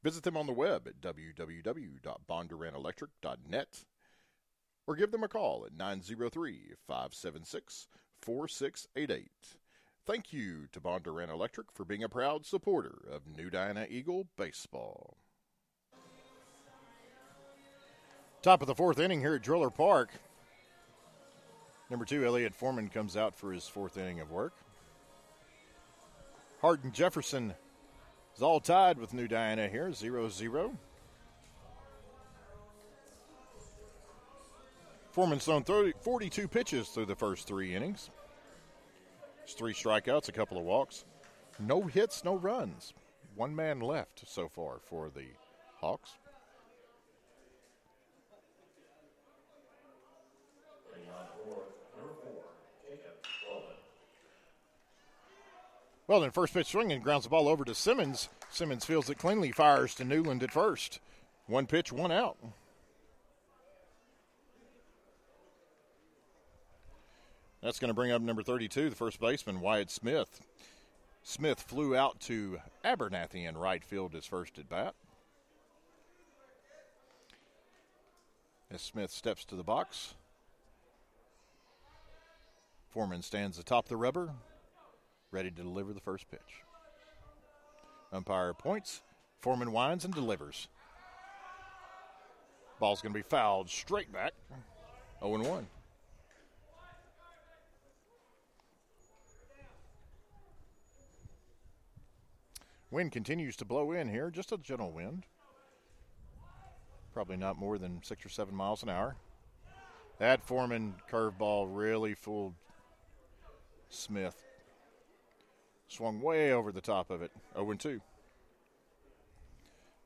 Visit them on the web at www.bondurantelectric.net or give them a call at 903-576-4688. Thank you to Bondurant Electric for being a proud supporter of New Diana Eagle Baseball. Top of the fourth inning here at Driller Park. Number 2, Elliot Foreman comes out for his fourth inning of work. Hardin Jefferson is all tied with New Diana here, 0-0. Foreman's thrown 42 pitches through the first 3 innings. It's 3 strikeouts, a couple of walks. No hits, no runs. One man left so far for the Hawks. Well, then first pitch swinging, grounds the ball over to Simmons. Simmons fields it cleanly, fires to Newland at first. One pitch, one out. That's going to bring up number 32, the first baseman, Wyatt Smith. Smith flew out to Abernathy in right field his first at bat. As Smith steps to the box, Foreman stands atop the rubber, ready to deliver the first pitch. Umpire points, Foreman winds and delivers. Ball's going to be fouled straight back, 0-1. Wind continues to blow in here, just a gentle wind. Probably not more than 6 or 7 miles an hour. That Foreman curveball really fooled Smith. Swung way over the top of it, 0-2.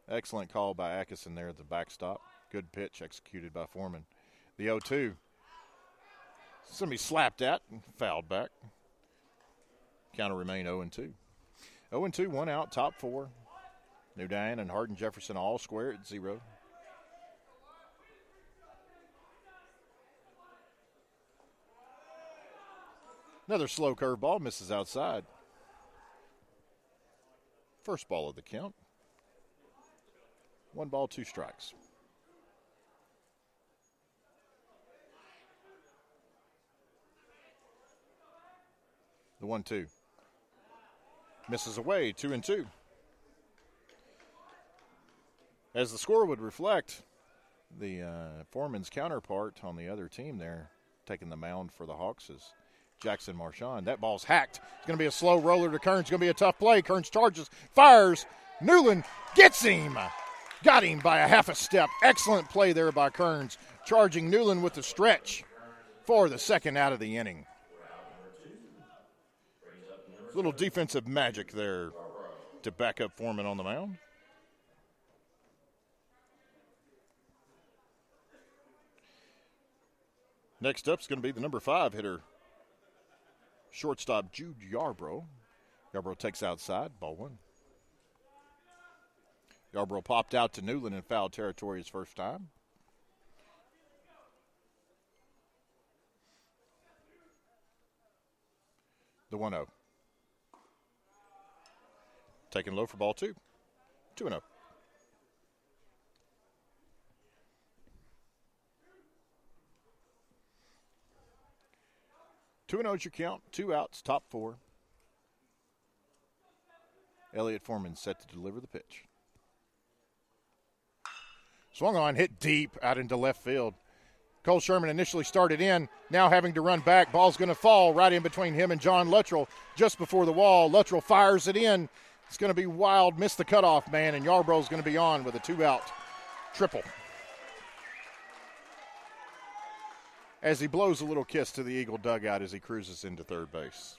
Excellent call by Atkinson there at the backstop. Good pitch executed by Foreman. The 0-2. Somebody slapped at and fouled back. Count will remain 0-2. 0-2, one out, top 4. New Diana and Hardin Jefferson all square at 0. Another slow curveball, misses outside. First ball of the count. 1 ball, 2 strikes. The 1-2. Misses away, 2-2. As the score would reflect, the Foreman's counterpart on the other team there taking the mound for the Hawks is Jackson Marchand. That ball's hacked. It's going to be a slow roller to Kearns. It's going to be a tough play. Kearns charges, fires. Newland gets him. Got him by a half a step. Excellent play there by Kearns, charging Newland with the stretch for the second out of the inning. Little defensive magic there to back up Foreman on the mound. Next up is going to be the number 5 hitter, shortstop Jude Yarbrough. Yarbrough takes outside, ball one. Yarbrough popped out to Newland in foul territory his first time. The 1-0. Taken low for ball two. 2-0. Two and oh's your count, 2 outs, top 4. Elliot Foreman set to deliver the pitch. Swung on, hit deep out into left field. Cole Sherman initially started in, now having to run back. Ball's going to fall right in between him and John Luttrell just before the wall. Luttrell fires it in. It's going to be wild, missed the cutoff man, and Yarbrough's going to be on with a 2-out triple. As he blows a little kiss to the Eagle dugout as he cruises into third base.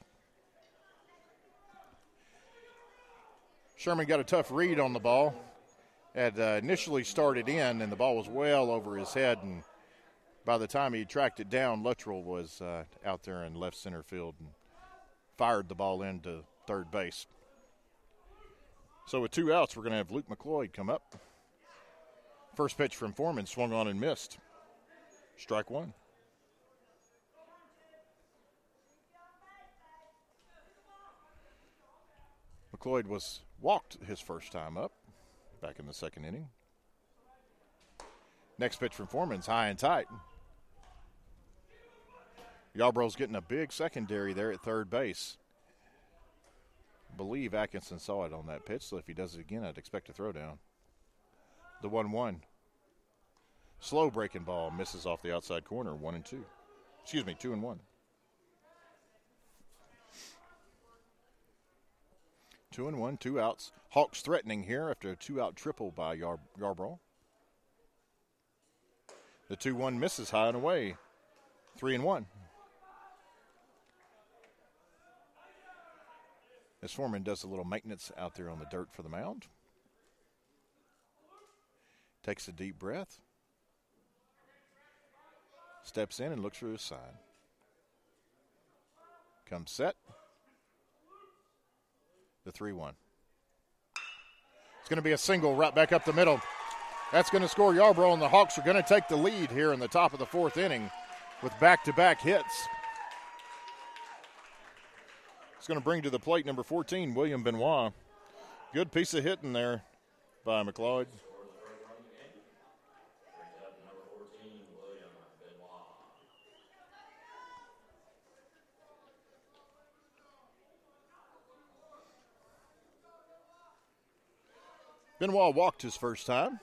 Sherman got a tough read on the ball. Had initially started in, and the ball was well over his head, and by the time he tracked it down, Luttrell was out there in left center field and fired the ball into third base. So with 2 outs, we're going to have Luke McLeod come up. First pitch from Foreman, swung on and missed. Strike one. McLeod was walked his first time up back in the second inning. Next pitch from Foreman's high and tight. Yarbrough's getting a big secondary there at third base. I believe Atkinson saw it on that pitch, so if he does it again, I'd expect a throwdown. The 1-1. Slow breaking ball misses off the outside corner, 1-2. Excuse me, 2-1. 2-1, 2 outs. Hawks threatening here after a 2-out triple by Yarbrough. The 2-1 misses high and away. 3-1. As Foreman does a little maintenance out there on the dirt for the mound. Takes a deep breath. Steps in and looks for his sign. Comes set. The 3-1. It's going to be a single right back up the middle. That's going to score Yarbrough, and the Hawks are going to take the lead here in the top of the fourth inning with back-to-back hits. It's going to bring to the plate number 14, William Benoit. Good piece of hitting there by McLeod. Benoit walked his first time.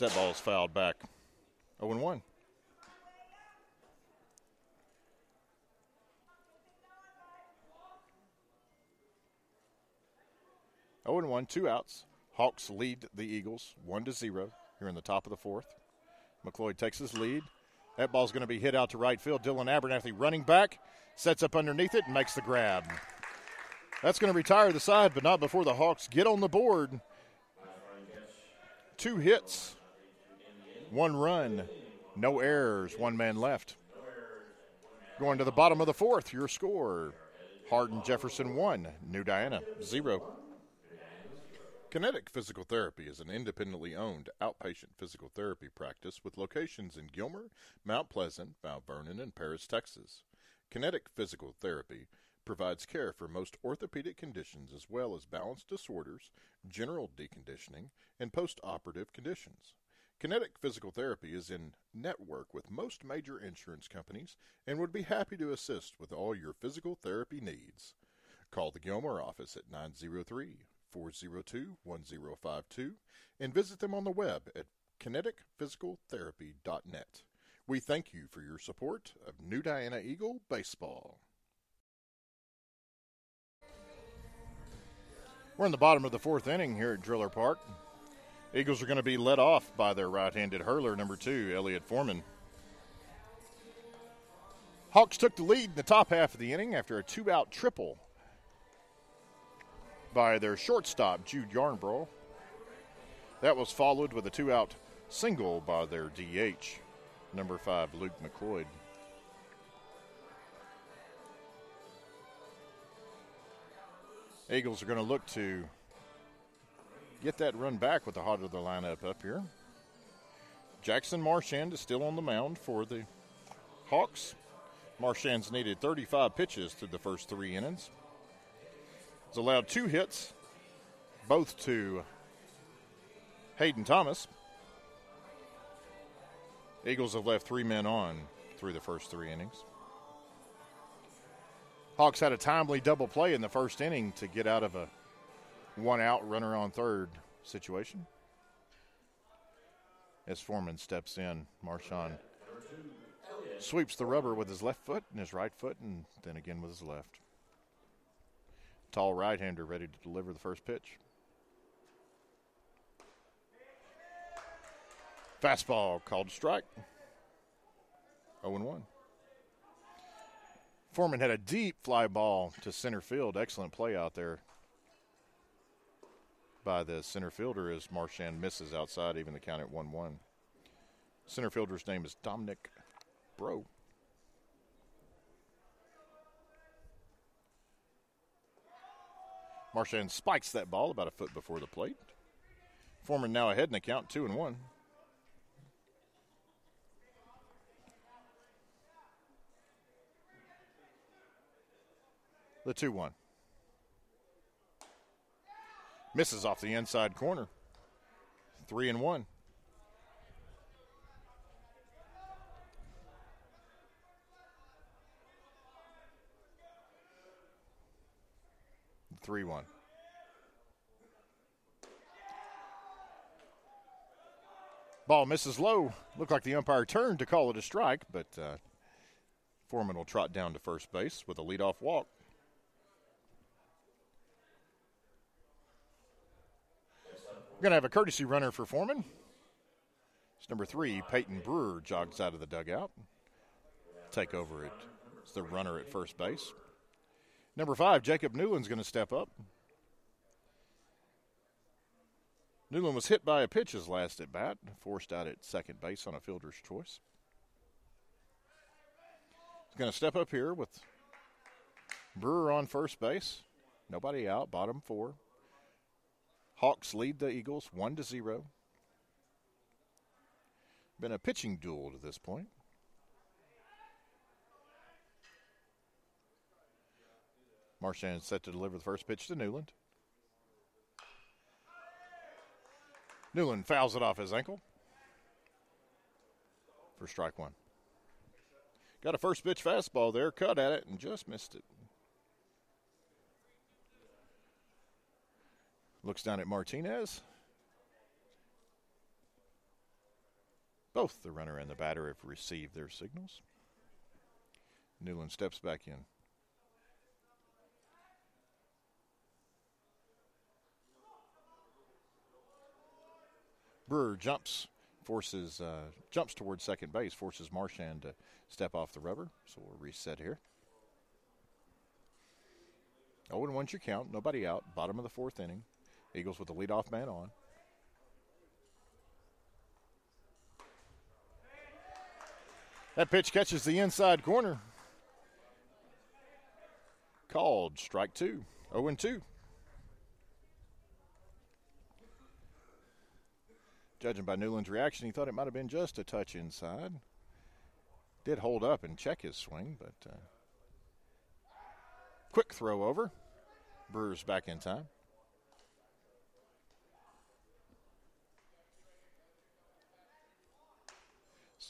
That ball's fouled back. 0-1. Oh and one, 2 outs. Hawks lead the Eagles 1-0 here in the top of the fourth. McLeod takes his lead. That ball's going to be hit out to right field. Dylan Abernathy running back, sets up underneath it and makes the grab. That's going to retire the side, but not before the Hawks get on the board. 2 hits, 1 run, no errors, 1 man left. Going to the bottom of the fourth, your score, Hardin Jefferson 1, New Diana 0. Kinetic Physical Therapy is an independently owned outpatient physical therapy practice with locations in Gilmer, Mount Pleasant, Mount Vernon, and Paris, Texas. Kinetic Physical Therapy provides care for most orthopedic conditions as well as balance disorders, general deconditioning, and post-operative conditions. Kinetic Physical Therapy is in network with most major insurance companies and would be happy to assist with all your physical therapy needs. Call the Gilmer office at 903-402-1052 and visit them on the web at kineticphysicaltherapy.net. We thank you for your support of New Diana Eagle Baseball. We're in the bottom of the fourth inning here at Driller Park. Eagles are going to be led off by their right-handed hurler, number 2, Elliot Foreman. Hawks took the lead in the top half of the inning after a two-out triple by their shortstop, Jude Yarbrough. That was followed with a two-out single by their DH, number 5, Luke McLeod. Eagles are going to look to get that run back with the heart of the lineup up here. Jackson Marchand is still on the mound for the Hawks. Marchand's needed 35 pitches through the first 3 innings. He's allowed 2 hits, both to Hayden Thomas. Eagles have left 3 men on through the first 3 innings. Hawks had a timely double play in the first inning to get out of a one-out runner on third situation. As Foreman steps in, Marchand sweeps the rubber with his left foot and his right foot, and then again with his left. Tall right-hander ready to deliver the first pitch. Fastball called strike. 0-1. Foreman had a deep fly ball to center field. Excellent play out there by the center fielder as Marchand misses outside, even the count at 1-1. Center fielder's name is Dominic Breaux. Marchand spikes that ball about a foot before the plate. Foreman now ahead in the count, 2-1. The 2-1. Misses off the inside corner. 3-1. The 3-1. Ball misses low. Looked like the umpire turned to call it a strike, but Foreman will trot down to first base with a leadoff walk. We're going to have a courtesy runner for Foreman. It's number 3, Peyton Brewer, jogs out of the dugout. Take over it. It's the runner at first base. Number 5, Jacob Newland's going to step up. Newland was hit by a pitch his last at bat, forced out at second base on a fielder's choice. He's going to step up here with Brewer on first base. Nobody out, bottom 4. Hawks lead the Eagles 1-0. Been a pitching duel to this point. Marchand set to deliver the first pitch to Newland. Newland fouls it off his ankle for strike 1. Got a first pitch fastball there, cut at it, and just missed it. Looks down at Martinez. Both the runner and the batter have received their signals. Newland steps back in. Brewer jumps towards second base, forces Marchand to step off the rubber. So we'll reset here. 0-1's your count. Nobody out. Bottom of the fourth inning. Eagles with the leadoff man on. That pitch catches the inside corner. Called strike 2. 0-2. Judging by Newland's reaction, he thought it might have been just a touch inside. Did hold up and check his swing, but quick throw over. Brewer's back in time.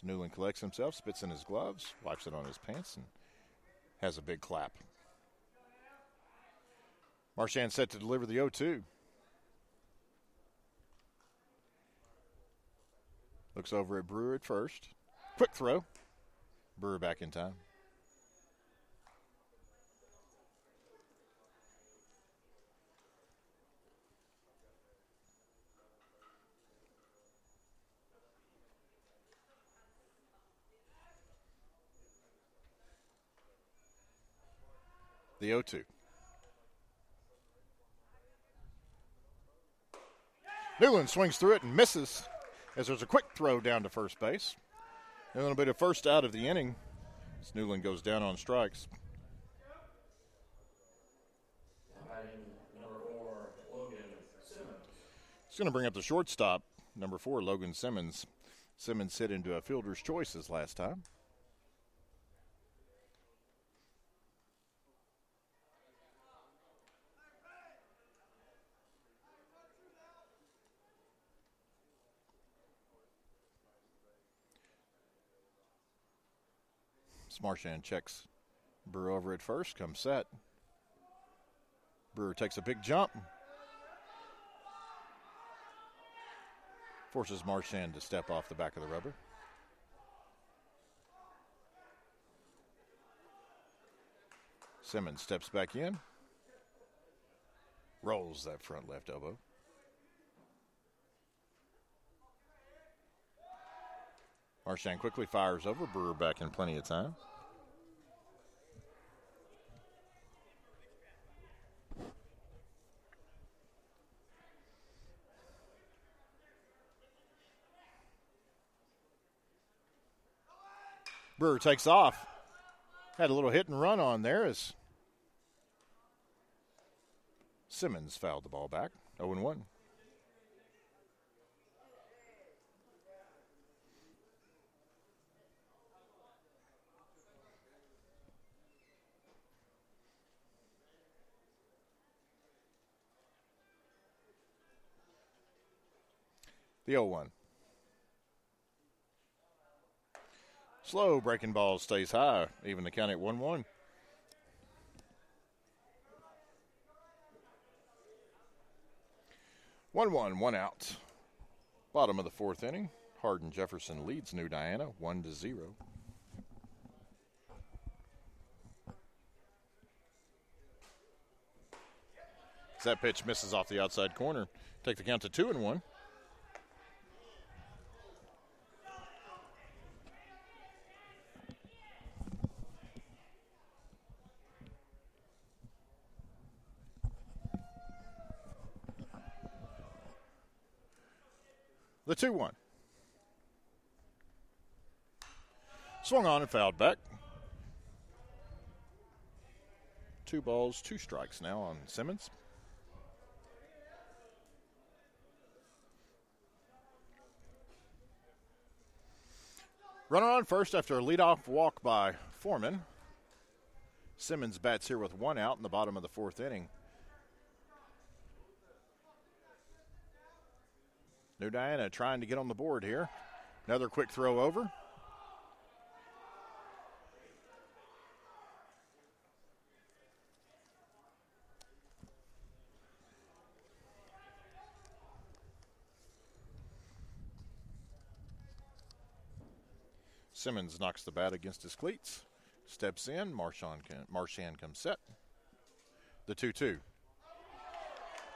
Newland collects himself, spits in his gloves, wipes it on his pants, and has a big clap. Marchand set to deliver the 0-2. Looks over at Brewer at first. Quick throw. Brewer back in time. The 0-2. Newland swings through it and misses as there's a quick throw down to first base. And it'll be the first out of the inning as Newland goes down on strikes. Number 4, Logan Simmons. It's going to bring up the shortstop, number 4, Logan Simmons. Simmons hit into a fielder's choices last time. Marchand checks Brewer over at first, comes set. Brewer takes a big jump. Forces Marchand to step off the back of the rubber. Simmons steps back in. Rolls that front left elbow. Marchand quickly fires over. Brewer back in plenty of time. Brewer takes off. Had a little hit and run on there as Simmons fouled the ball back. 0-1. The 0-1. Slow breaking ball stays high, even the count at 1-1. One out. Bottom of the fourth inning. Hardin Jefferson leads New Diana 1-0. That pitch misses off the outside corner. Take the count to 2-1. The 2-1. Swung on and fouled back. 2 balls, 2 strikes now on Simmons. Runner on first after a leadoff walk by Foreman. Simmons bats here with 1 out in the bottom of the fourth inning. New Diana trying to get on the board here. Another quick throw over. Simmons knocks the bat against his cleats. Steps in. Marchand comes set. The 2-2.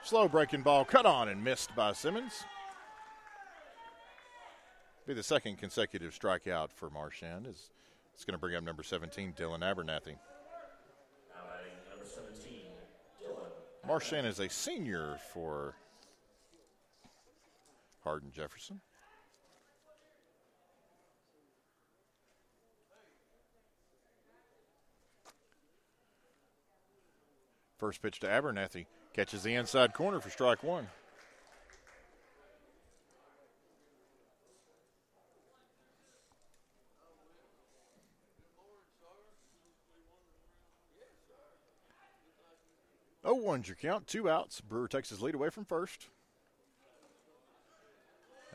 Slow breaking ball cut on and missed by Simmons. Be the second consecutive strikeout for Marchand. It's going to bring up number 17, Dylan Abernathy. Number 17, Dylan. Marchand is a senior for Hardin Jefferson. First pitch to Abernathy. Catches the inside corner for strike one. Oh, 1's your count, 2 outs. Brewer takes his lead away from first.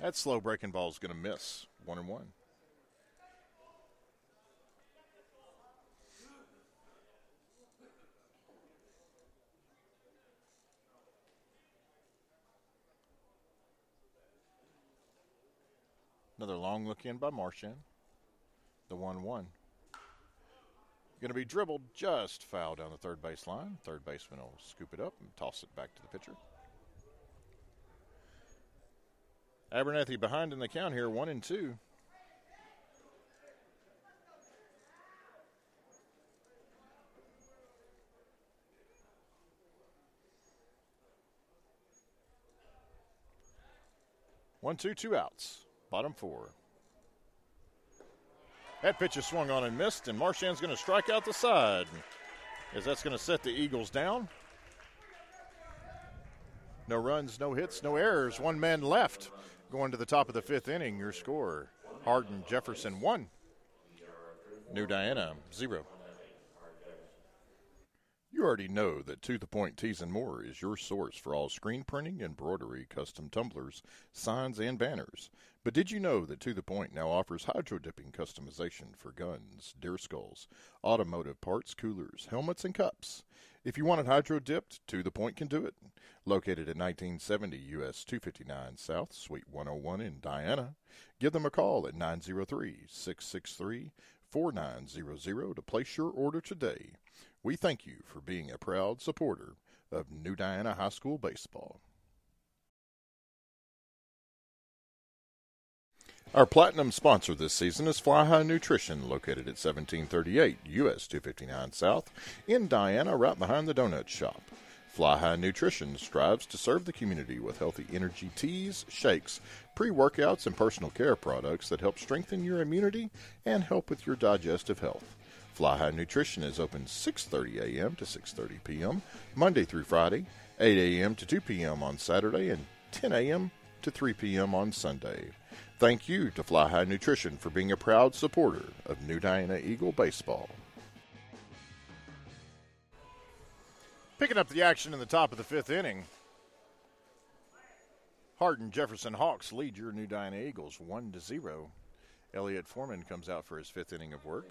That slow breaking ball is going to miss. 1-1. Another long look in by Marchand. The 1-1. Going to be dribbled, just foul down the third baseline. Third baseman will scoop it up and toss it back to the pitcher. Abernathy behind in the count here, 1-2. One, two, two outs. Bottom four. That pitch is swung on and missed, and Marchand's going to strike out the side, as that's going to set the Eagles down. No runs, no hits, no errors. One man left going to the top of the fifth inning. Your score, Hardin Jefferson 1, New Diana 0. You already know that To The Point Tees and More is your source for all screen printing, embroidery, custom tumblers, signs, and banners. But did you know that To The Point now offers hydro-dipping customization for guns, deer skulls, automotive parts, coolers, helmets, and cups? If you want it hydro-dipped, To The Point can do it. Located at 1970 U.S. 259 South, Suite 101 in Diana, give them a call at 903-663-4900 to place your order today. We thank you for being a proud supporter of New Diana High School Baseball. Our platinum sponsor this season is Fly High Nutrition, located at 1738 U.S. 259 South in Diana, right behind the donut shop. Fly High Nutrition strives to serve the community with healthy energy teas, shakes, pre-workouts, and personal care products that help strengthen your immunity and help with your digestive health. Fly High Nutrition is open 6:30 a.m. to 6:30 p.m. Monday through Friday, 8 a.m. to 2 p.m. on Saturday, and 10 a.m. to 3 p.m. on Sunday. Thank you to Fly High Nutrition for being a proud supporter of New Diana Eagle Baseball. Picking up the action in the top of the fifth inning, Hardin Jefferson Hawks lead your New Diana Eagles 1-0. Elliot Foreman comes out for his fifth inning of work.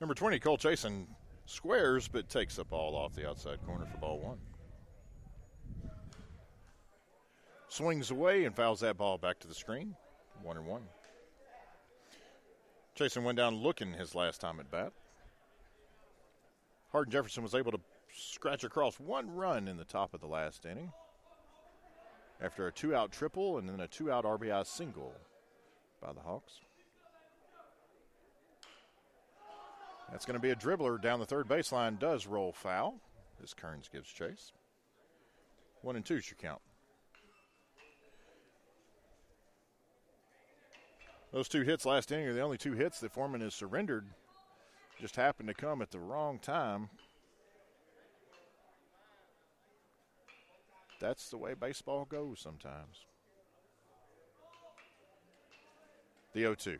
Number 20, Cole Chasen, squares but takes the ball off the outside corner for ball one. Swings away and fouls that ball back to the screen. 1-1. Chasen went down looking his last time at bat. Hardin Jefferson was able to scratch across one run in the top of the last inning after a two-out triple and then a two-out RBI single by the Hawks. That's going to be a dribbler down the third baseline. Does roll foul. This Kearns gives chase. 1-2 is your count. Those two hits last inning are the only two hits that Foreman has surrendered. Just happened to come at the wrong time. That's the way baseball goes sometimes. The 0-2.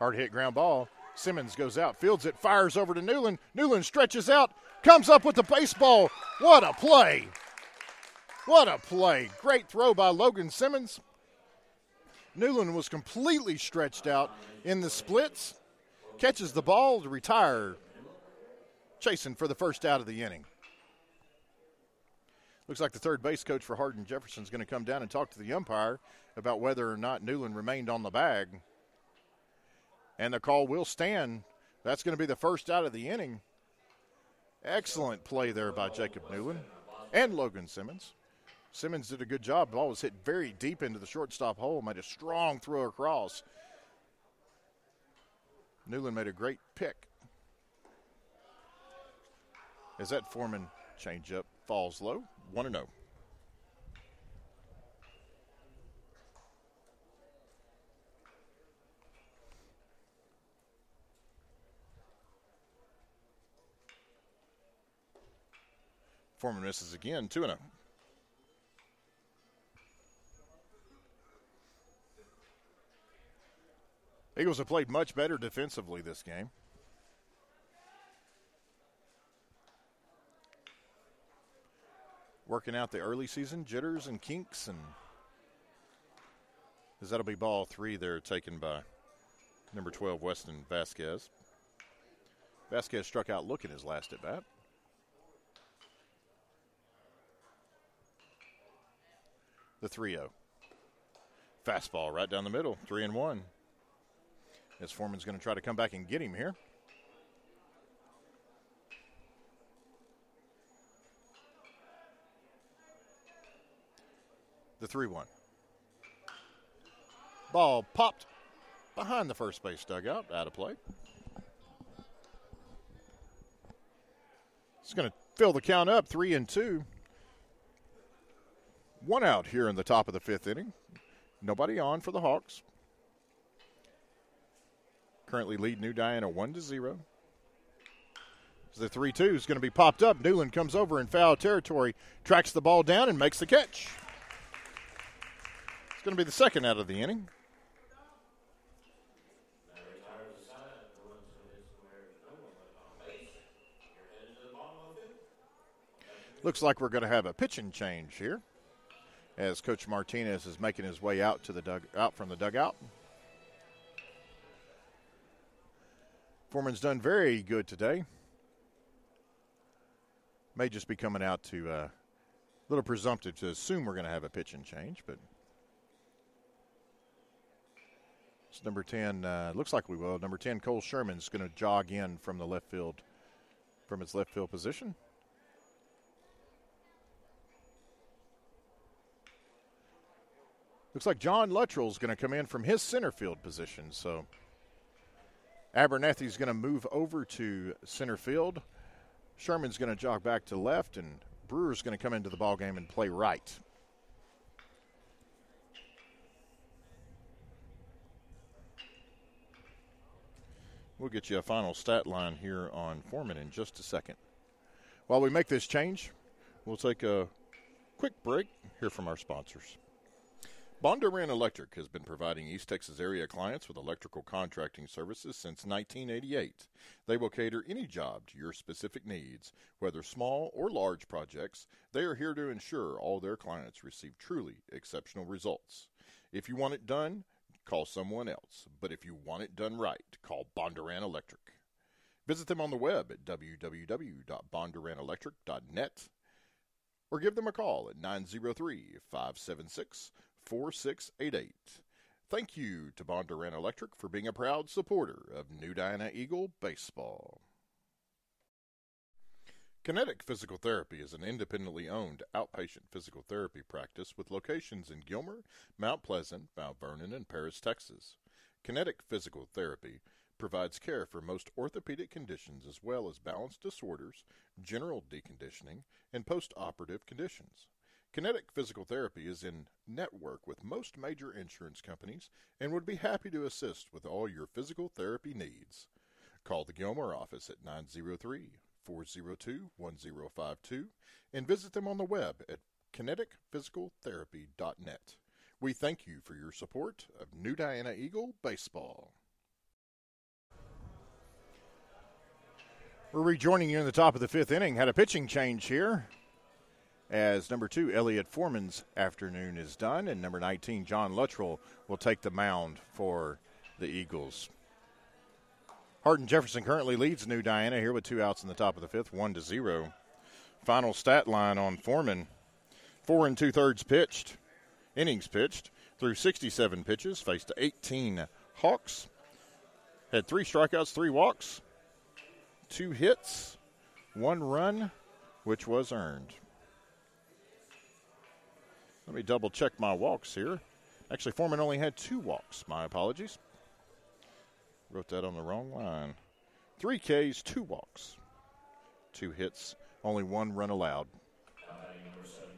Hard hit ground ball. Simmons goes out, fields it, fires over to Newland. Newland stretches out, comes up with the baseball. What a play. What a play. Great throw by Logan Simmons. Newland was completely stretched out in the splits. Catches the ball to retire. Chasing for the first out of the inning. Looks like the third base coach for Hardin Jefferson is going to come down and talk to the umpire about whether or not Newland remained on the bag. And the call will stand. That's going to be the first out of the inning. Excellent play there by Jacob Newland and Logan Simmons. Simmons did a good job. Ball was hit very deep into the shortstop hole. Made a strong throw across. Newland made a great pick. As that Foreman changeup falls low, 1-0. Foreman misses again, 2-0. Eagles have played much better defensively this game. Working out the early season jitters and kinks, and as that'll be ball three there taken by number 12, Weston Vasquez. Vasquez struck out looking his last at bat. The 3-0. Fastball right down the middle, 3-1. As Foreman's going to try to come back and get him here. The 3-1. Ball popped behind the first base dugout, out of play. It's going to fill the count up, 3-2. One out here in the top of the fifth inning. Nobody on for the Hawks. Currently lead New Diana 1-0. The 3-2 is going to be popped up. Newland comes over in foul territory, tracks the ball down and makes the catch. It's going to be the second out of the inning. Looks like we're going to have a pitching change here, as Coach Martinez is making his way out to the out from the dugout. Foreman's done very good today. May just be coming out to a little presumptive to assume we're going to have a pitching change, but it's number 10. Looks like we will. Number 10, Cole Sherman, is going to jog in from the left field, from its left field position. Looks like John Luttrell is going to come in from his center field position. So Abernathy is going to move over to center field. Sherman's going to jog back to left, and Brewer's going to come into the ballgame and play right. We'll get you a final stat line here on Foreman in just a second. While we make this change, we'll take a quick break, hear from our sponsors. Bondurant Electric has been providing East Texas area clients with electrical contracting services since 1988. They will cater any job to your specific needs, whether small or large projects. They are here to ensure all their clients receive truly exceptional results. If you want it done, call someone else. But if you want it done right, call Bondurant Electric. Visit them on the web at www.bondurantelectric.net or give them a call at 903-576-4688. Thank you to Bondurant Electric for being a proud supporter of New Diana Eagle Baseball. Kinetic Physical Therapy is an independently owned outpatient physical therapy practice with locations in Gilmer, Mount Pleasant, Mount Vernon, and Paris, Texas. Kinetic Physical Therapy provides care for most orthopedic conditions as well as balance disorders, general deconditioning, and post-operative conditions. Kinetic Physical Therapy is in network with most major insurance companies and would be happy to assist with all your physical therapy needs. Call the Gilmer office at 903-402-1052 and visit them on the web at kineticphysicaltherapy.net. We thank you for your support of New Diana Eagle Baseball. We're rejoining you in the top of the fifth inning. Had a pitching change here, as number 2, Elliot Foreman's afternoon is done, and number 19, John Luttrell, will take the mound for the Eagles. Hardin Jefferson currently leads New Diana here with two outs in the top of the fifth, 1-0. Final stat line on Foreman: 4 2/3 pitched, innings pitched, through 67 pitches, faced 18 Hawks, had 3 strikeouts, 3 walks, 2 hits, 1 run, which was earned. Let me double-check my walks here. Actually, Foreman only had 2 walks. My apologies. Wrote that on the wrong line. 3 Ks, 2 walks, 2 hits, only 1 run allowed. Number 17,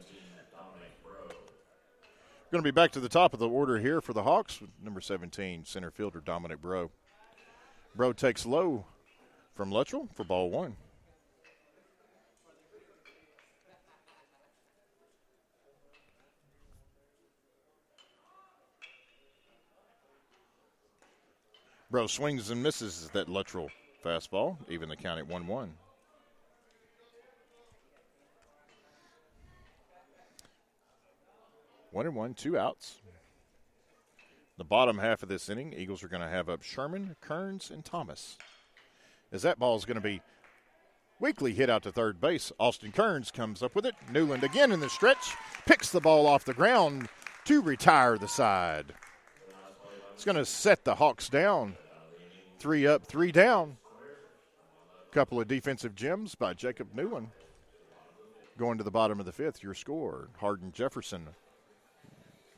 Dominic Breaux. Going to be back to the top of the order here for the Hawks with number 17, center fielder Dominic Breaux. Breaux takes low from Luttrell for ball 1. Breaux swings and misses that Luttrell fastball, even the count at 1-1. One and one, 2 outs. The bottom half of this inning, Eagles are going to have up Sherman, Kearns, and Thomas. As that ball is going to be weakly hit out to third base, Austin Kearns comes up with it. Newland again in the stretch, picks the ball off the ground to retire the side. It's going to set the Hawks down. 3 up, 3 down. Couple of defensive gems by Jacob Newland. Going to the bottom of the fifth, your score, Hardin Jefferson,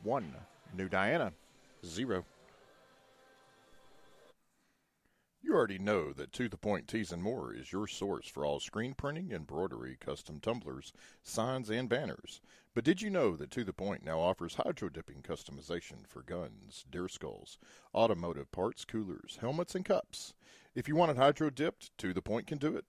1. New Diana, 0. You already know that To The Point Tees and More is your source for all screen printing, embroidery, custom tumblers, signs, and banners. But did you know that To The Point now offers hydro-dipping customization for guns, deer skulls, automotive parts, coolers, helmets, and cups? If you want it hydro-dipped, To The Point can do it.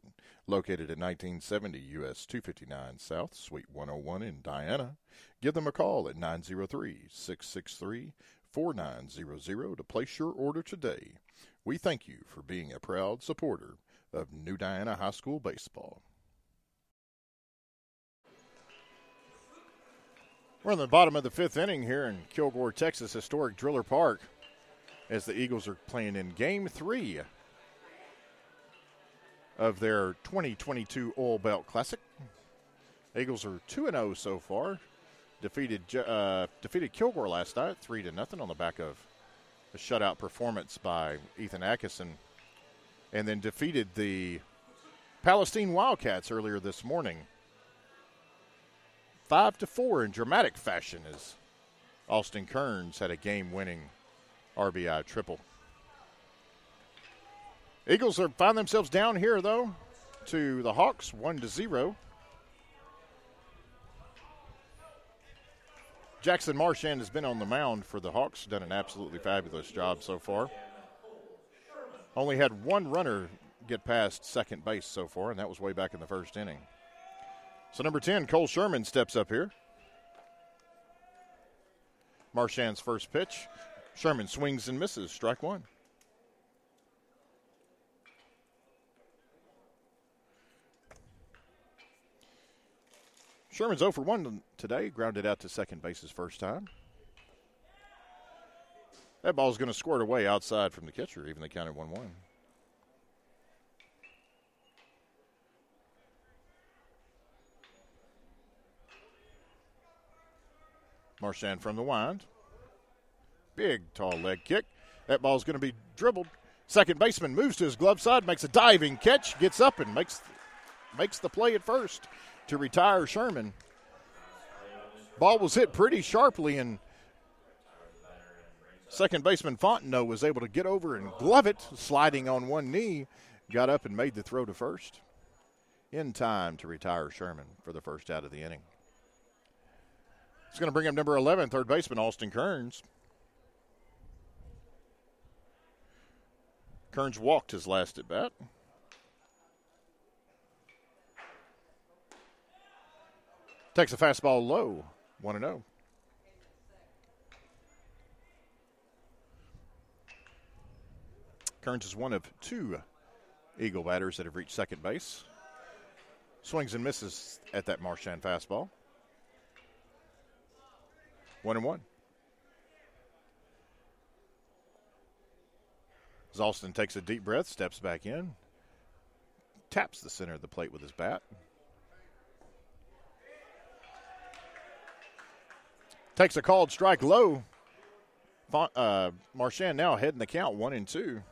Located at 1970 U.S. 259 South, Suite 101 in Diana, give them a call at 903-663-4900 to place your order today. We thank you for being a proud supporter of New Diana High School baseball. We're in the bottom of the fifth inning here in Kilgore, Texas, historic Driller Park, as the Eagles are playing in Game 3 of their 2022 Oil Belt Classic. Eagles are 2-0 so far. Defeated Kilgore last night, 3-0 on the back of a shutout performance by Ethan Ackerson, and then defeated the Palestine Wildcats earlier this morning, 5-4 in dramatic fashion, as Austin Kearns had a game-winning RBI triple. Eagles find themselves down here, though, to the Hawks, 1-0. Jackson Marchand has been on the mound for the Hawks, done an absolutely fabulous job so far. Only had one runner get past second base so far, and that was way back in the first inning. So number 10, Cole Sherman, steps up here. Marchand's first pitch. Sherman swings and misses, strike one. Sherman's 0 for 1 today, grounded out to second base his first time. That ball's going to squirt away outside from the catcher, even they counted 1-1. Marchand from the wind. Big, tall leg kick. That ball's going to be dribbled. Second baseman moves to his glove side, makes a diving catch, gets up and makes the play at first to retire Sherman. Ball was hit pretty sharply, and second baseman Fontenot was able to get over and glove it, sliding on one knee, got up and made the throw to first in time to retire Sherman for the first out of the inning. It's going to bring up number 11, third baseman Austin Kearns. Kearns walked his last at bat. Takes a fastball low, 1-0. Kearns is one of 2 Eagle batters that have reached second base. Swings and misses at that Marchand fastball. 1-1. As Austin takes a deep breath, steps back in, taps the center of the plate with his bat. Takes a called strike low. Marchand now heading the count 1-2.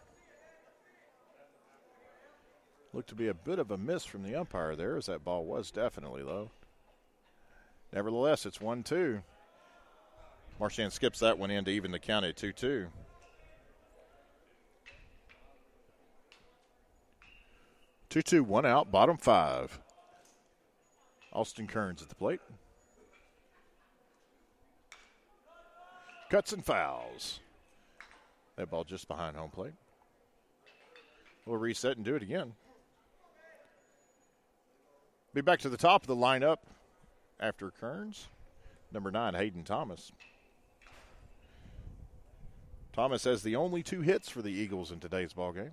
Looked to be a bit of a miss from the umpire there, as that ball was definitely low. Nevertheless, it's 1-2. Marchand skips that one in to even the count at 2-2. One out, bottom 5. Austin Kearns at the plate. Cuts and fouls. That ball just behind home plate. We'll reset and do it again. Be back to the top of the lineup after Kearns. Number 9, Hayden Thomas. Thomas has the only 2 hits for the Eagles in today's ballgame.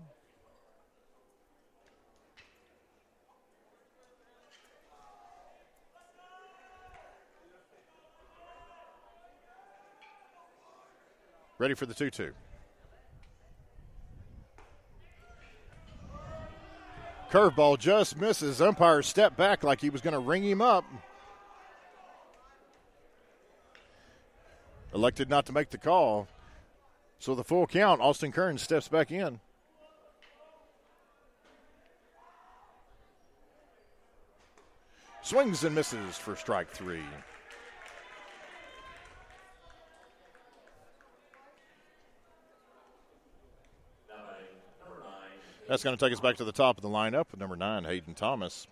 Ready for the 2-2. Curveball just misses. Umpire stepped back like he was going to ring him up. Elected not to make the call. So the full count, Austin Kearns steps back in. Swings and misses for strike three. That's going to take us back to the top of the lineup with number 9, Hayden Thomas.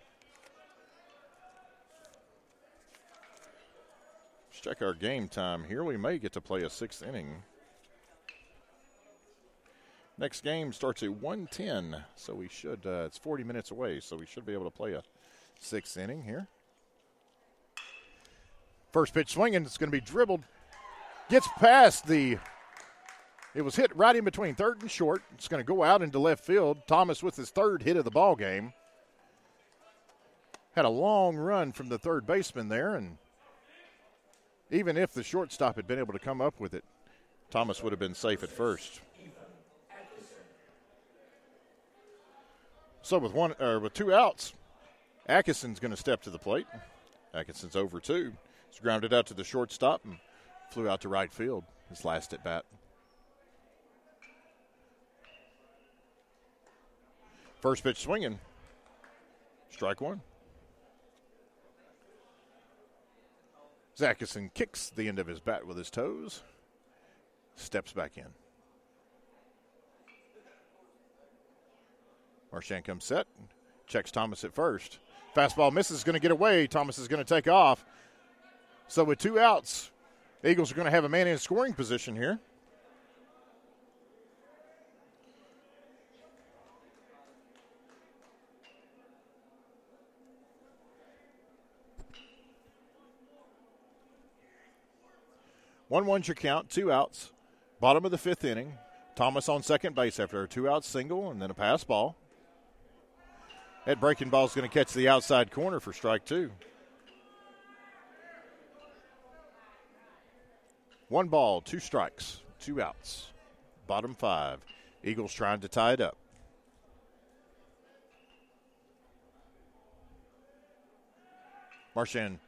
Let's check our game time here. We may get to play a sixth inning. Next game starts at 1:10, so we should, it's 40 minutes away, so we should be able to play a sixth inning here. First pitch swinging, it's going to be dribbled. Gets past the... It was hit right in between third and short. It's going to go out into left field. Thomas with his third hit of the ball game. Had a long run from the third baseman there, and even if the shortstop had been able to come up with it, Thomas would have been safe at first. So with two outs, Atkinson's going to step to the plate. Atkinson's 0-2. He's grounded out to the shortstop and flew out to right field. His last at bat. First pitch swinging, strike one. Zackerson kicks the end of his bat with his toes, steps back in. Marchand comes set, checks Thomas at first. Fastball misses, going to get away. Thomas is going to take off. So with two outs, the Eagles are going to have a man in scoring position here. One-one's your count, two outs, bottom of the fifth inning. Thomas on second base after a two-out single and then a pass ball. That breaking ball's going to catch the outside corner for strike two. One ball, two strikes, two outs, bottom five. Eagles trying to tie it up. Marchand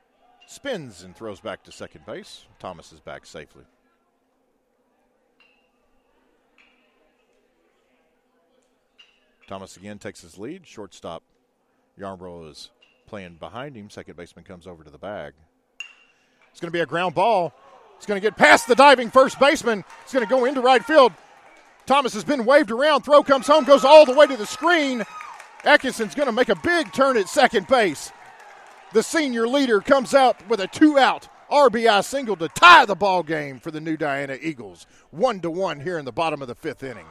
spins and throws back to second base. Thomas is back safely. Thomas again takes his lead. Shortstop Yarbrough is playing behind him. Second baseman comes over to the bag. It's going to be a ground ball. It's going to get past the diving first baseman. It's going to go into right field. Thomas has been waved around. Throw comes home, goes all the way to the screen. Atkinson's going to make a big turn at second base. The senior leader comes out with a two-out RBI single to tie the ball game for the New Diana Eagles. 1-1 here in the bottom of the fifth inning.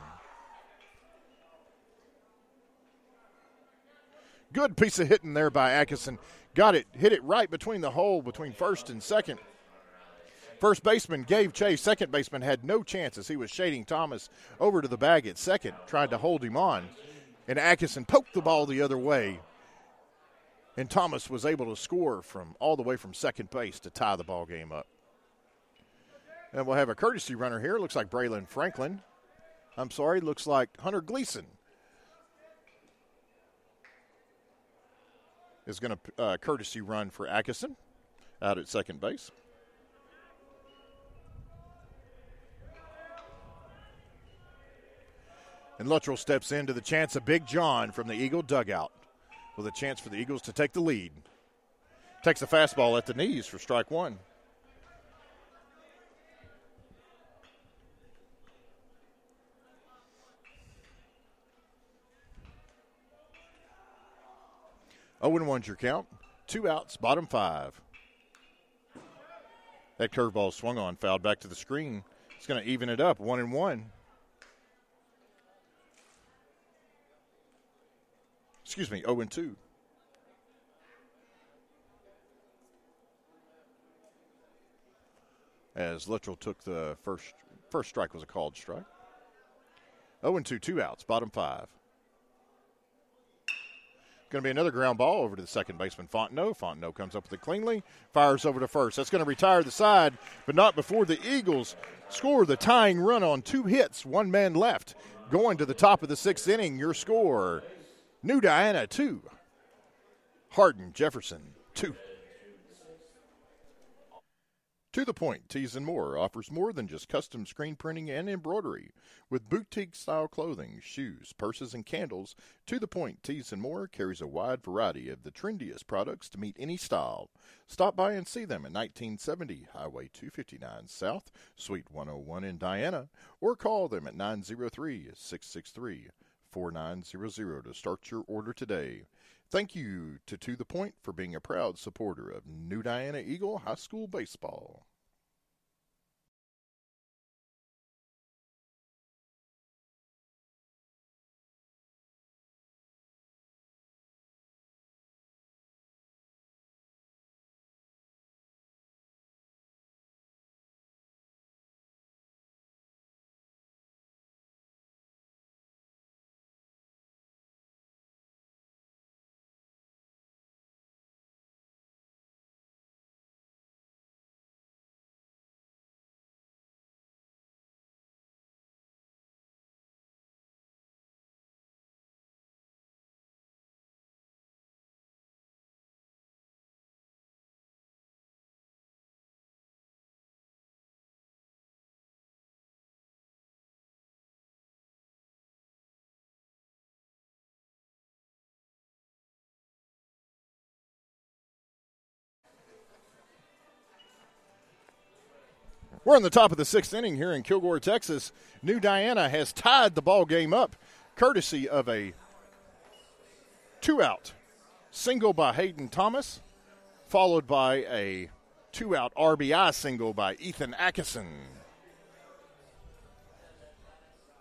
Good piece of hitting there by Atkinson. Got it, hit it right between the hole between first and second. First baseman gave chase. Second baseman had no chances. He was shading Thomas over to the bag at second, tried to hold him on. And Atkinson poked the ball the other way. And Thomas was able to score from all the way from second base to tie the ball game up. And we'll have a courtesy runner here. Looks like Braylon Franklin. I'm sorry, looks like Hunter Gleason is going to courtesy run for Atkinson out at second base. And Luttrell steps into the chance of Big John from the Eagle dugout, with a chance for the Eagles to take the lead. Takes a fastball at the knees for strike one. Oh, and one's your count. Two outs, bottom five. That curveball swung on, fouled back to the screen. It's going to even it up, 1-1. Excuse me, 0-2. As Luttrell took the first strike was a called strike. 0-2, two outs, bottom five. Going to be another ground ball over to the second baseman, Fontenot. Fontenot comes up with it cleanly, fires over to first. That's going to retire the side, but not before the Eagles score the tying run on two hits. One man left. Going to the top of the sixth inning, your score, New Diana 2, Hardin Jefferson 2. To The Point Tees and More offers more than just custom screen printing and embroidery. With boutique-style clothing, shoes, purses, and candles, To The Point Tees and More carries a wide variety of the trendiest products to meet any style. Stop by and see them at 1970 Highway 259 South, Suite 101 in Diana, or call them at 903-663-4900 to start your order today. Thank you to The Point for being a proud supporter of New Diana Eagle High School Baseball. We're in the top of the sixth inning here in Kilgore, Texas. New Diana has tied the ball game up courtesy of a two-out single by Hayden Thomas, followed by a two-out RBI single by Ethan Ackerson.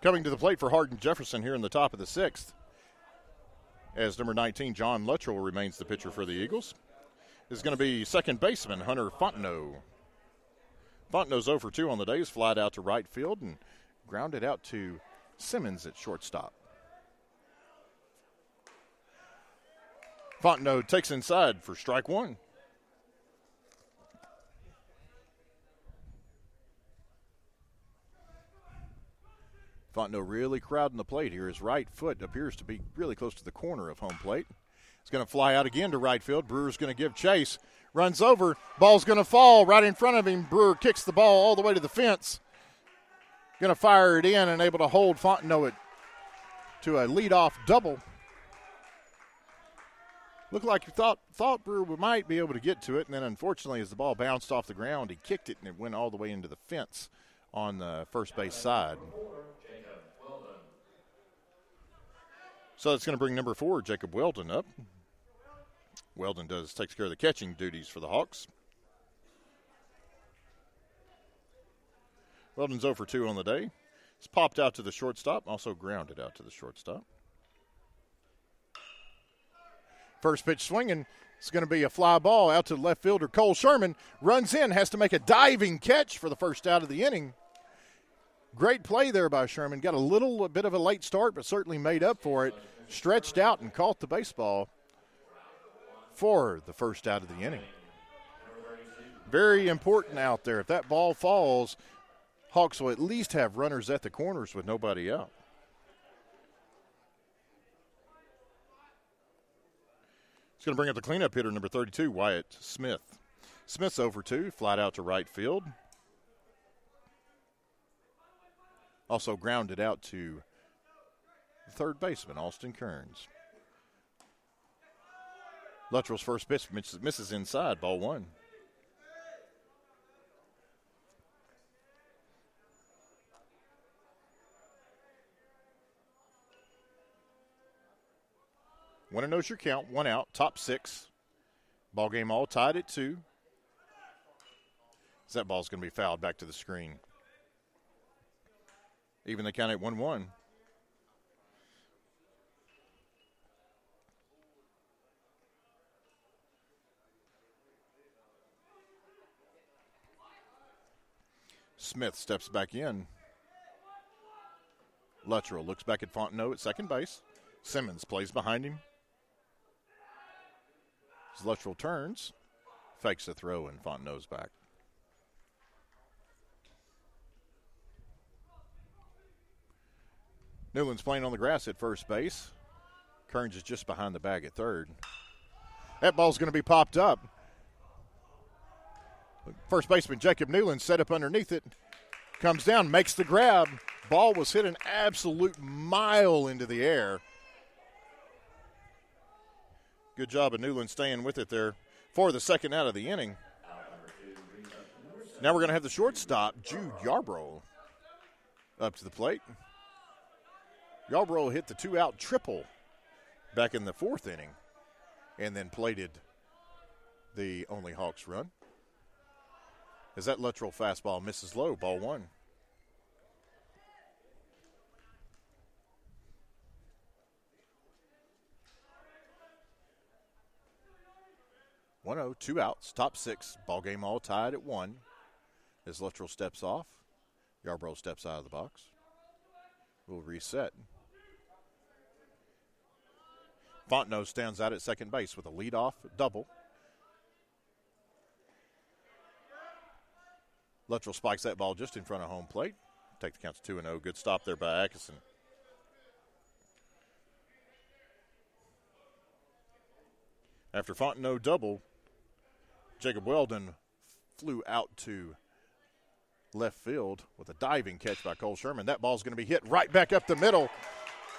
Coming to the plate for Hardin Jefferson here in the top of the sixth, as number 19, John Luttrell, remains the pitcher for the Eagles, is going to be second baseman Hunter Fontenot. Fontenot's 0 for 2 on the day. He's flied out to right field and grounded out to Simmons at shortstop. Fontenot takes inside for strike one. Fontenot really crowding the plate here. His right foot appears to be really close to the corner of home plate. It's going to fly out again to right field. Brewer's going to give chase. Runs over. Ball's going to fall right in front of him. Brewer kicks the ball all the way to the fence. Going to fire it in and able to hold Fontenot to a leadoff double. Looked like you thought Brewer might be able to get to it, and then unfortunately as the ball bounced off the ground, he kicked it and it went all the way into the fence on the first base side. So it's going to bring number 4, Jacob Weldon, up. Weldon takes care of the catching duties for the Hawks. Weldon's 0 for 2 on the day. It's popped out to the shortstop, also grounded out to the shortstop. First pitch swinging. It's going to be a fly ball out to the left fielder. Cole Sherman runs in, has to make a diving catch for the first out of the inning. Great play there by Sherman. Got a bit of a late start, but certainly made up for it. Stretched out and caught the baseball for the first out of the inning. Very important out there. If that ball falls, Hawks will at least have runners at the corners with nobody out. It's going to bring up the cleanup hitter, number 32, Wyatt Smith. Smith's 0 for 2, flied out to right field. Also grounded out to the third baseman, Austin Kearns. Luttrell's first pitch misses inside, ball one. One and knows your count, one out, top six. Ball game all tied at 2. So that ball's going to be fouled back to the screen. Even the count at 1-1. Smith steps back in. Luttrell looks back at Fontenot at second base. Simmons plays behind him. As Luttrell turns, fakes the throw, and Fontenot's back. Newland's playing on the grass at first base. Kearns is just behind the bag at third. That ball's going to be popped up. First baseman Jacob Newland set up underneath it. Comes down, makes the grab. Ball was hit an absolute mile into the air. Good job of Newland staying with it there for the second out of the inning. Now we're going to have the shortstop, Jude Yarbrough, up to the plate. Yarbrough hit the two-out triple back in the fourth inning and then plated the only Hawks run. As that Luttrell fastball misses low, ball one. One oh, two outs, top six, ball game all tied at one. As Luttrell steps off, Yarbrough steps out of the box. We'll reset. Fontenot stands out at second base with a leadoff double. Luttrell spikes that ball just in front of home plate. Take the count to 2-0. Good stop there by Ackerson. After Fontenot double, Jacob Weldon flew out to left field with a diving catch by Cole Sherman. That ball's going to be hit right back up the middle.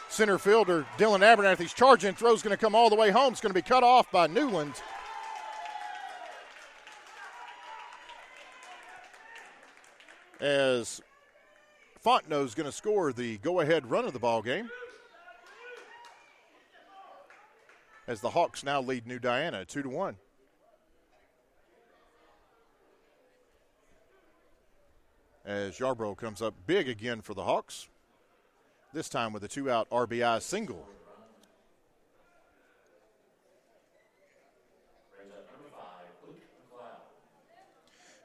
Center fielder Dylan Abernathy's charging. Throw's going to come all the way home. It's going to be cut off by Newland. As Fontenot's going to score the go-ahead run of the ball game, as the Hawks now lead New Diana 2-1. As Yarbrough comes up big again for the Hawks, this time with a two-out RBI single.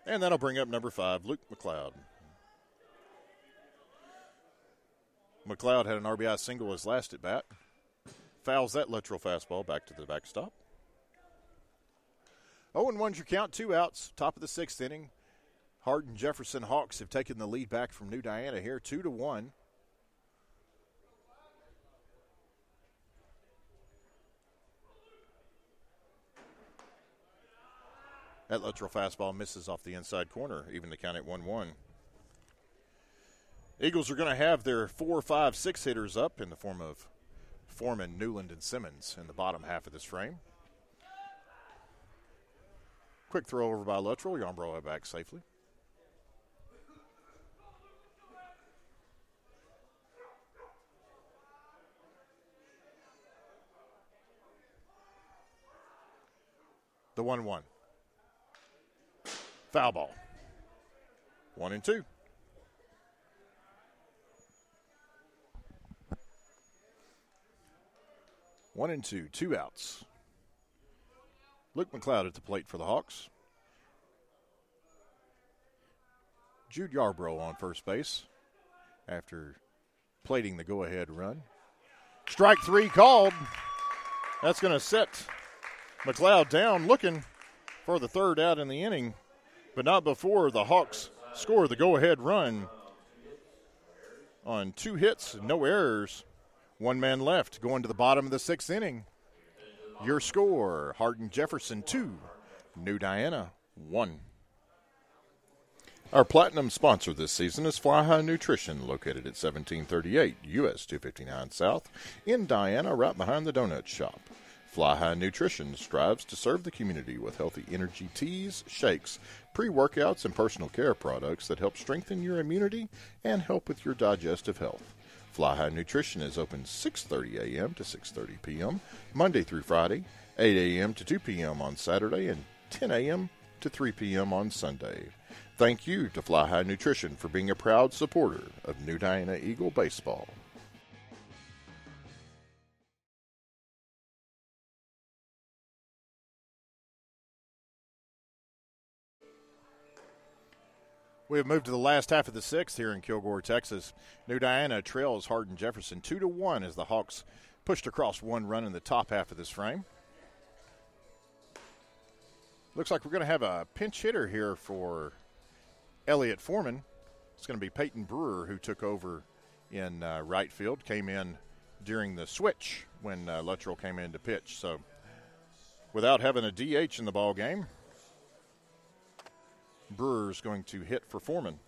And that'll bring up number five, Luke McLeod. McLeod had an RBI single his last at bat. Fouls that Luttrell fastball back to the backstop. 0-1's your count, two outs, top of the sixth inning. Hardin Jefferson Hawks have taken the lead back from New Diana here, 2-1. That Luttrell fastball misses off the inside corner, even to count at 1-1. Eagles are going to have their 4, 5, 6 hitters up in the form of Foreman, Newland, and Simmons in the bottom half of this frame. Quick throw over by Luttrell. Yarbrough back safely. The 1-1. Foul ball. 1-2. One and two, two outs. Luke McLeod at the plate for the Hawks. Jude Yarbrough on first base after plating the go-ahead run. Strike three called. That's going to set McLeod down, looking for the third out in the inning, but not before the Hawks score the go-ahead run on two hits, no errors. One man left going to the bottom of the sixth inning. Your score, Hardin Jefferson 2, New Diana 1. Our platinum sponsor this season is Fly High Nutrition, located at 1738 U.S. 259 South in Diana, right behind the donut shop. Fly High Nutrition strives to serve the community with healthy energy teas, shakes, pre-workouts, and personal care products that help strengthen your immunity and help with your digestive health. Fly High Nutrition is open 6:30 a.m. to 6:30 p.m. Monday through Friday, 8 a.m. to 2 p.m. on Saturday, and 10 a.m. to 3 p.m. on Sunday. Thank you to Fly High Nutrition for being a proud supporter of New Diana Eagle Baseball. We have moved to the last half of the sixth here in Kilgore, Texas. New Diana trails Hardin Jefferson 2-1 as the Hawks pushed across one run in the top half of this frame. Looks like we're going to have a pinch hitter here for Elliot Foreman. It's going to be Peyton Brewer, who took over in right field, came in during the switch when Luttrell came in to pitch. So without having a DH in the ball game, Brewer's going to hit for Foreman.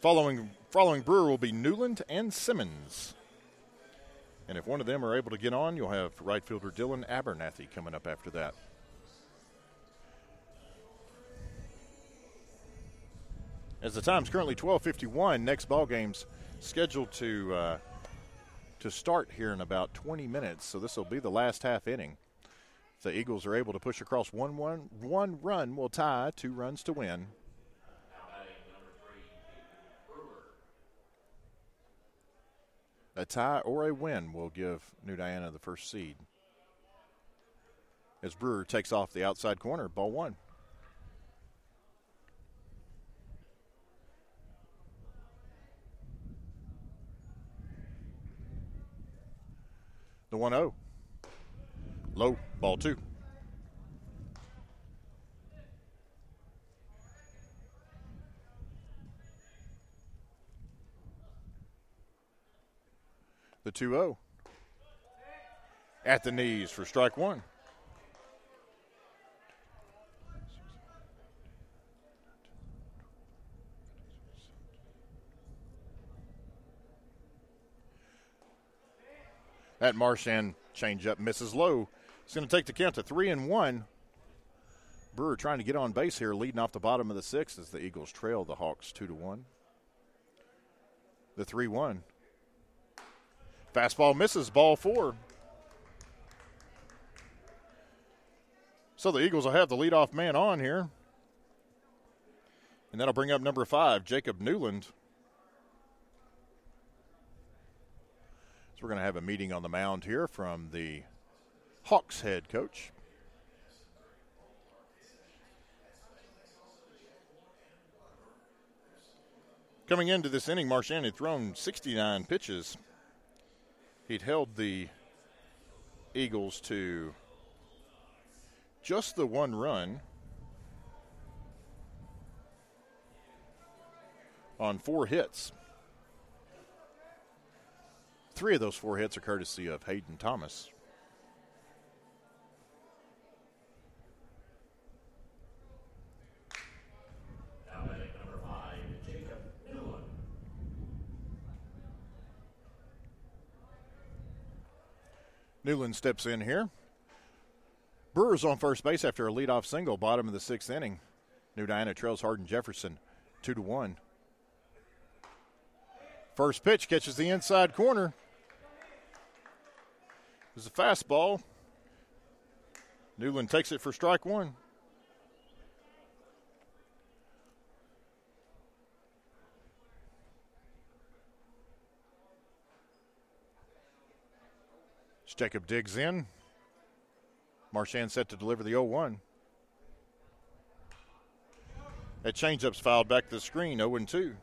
Following Brewer will be Newland and Simmons. And if one of them are able to get on, you'll have right fielder Dylan Abernathy coming up after that. As the time's currently 12:51, next ball game's scheduled to start here in about 20 minutes, so this will be the last half inning. If the Eagles are able to push across one run will tie, 2 runs to win. A tie or a win will give New Diana the first seed. As Brewer takes off the outside corner, ball one. The 1-0. Low, ball two. The 2-0. At the knees for strike one. That Marchand changeup misses low. It's going to take the count to 3-1. Brewer trying to get on base here, leading off the bottom of the sixth as the Eagles trail the Hawks 2-1. The 3-1. Fastball misses, ball four. So the Eagles will have the leadoff man on here. And that'll bring up number 5, Jacob Newland. So we're going to have a meeting on the mound here from the Hawks head coach. Coming into this inning, Marchand had thrown 69 pitches. He'd held the Eagles to just the 1 run on 4 hits. 3 of those 4 hits are courtesy of Hayden Thomas. Newland steps in here. Brewer's on first base after a leadoff single, bottom of the 6th inning. New Diana trails Hardin Jefferson 2-1. First pitch catches the inside corner. There's a fastball. Newland takes it for strike one. Jacob digs in. Marchand set to deliver the 0-1. That changeup's fouled back to the screen, 0-2.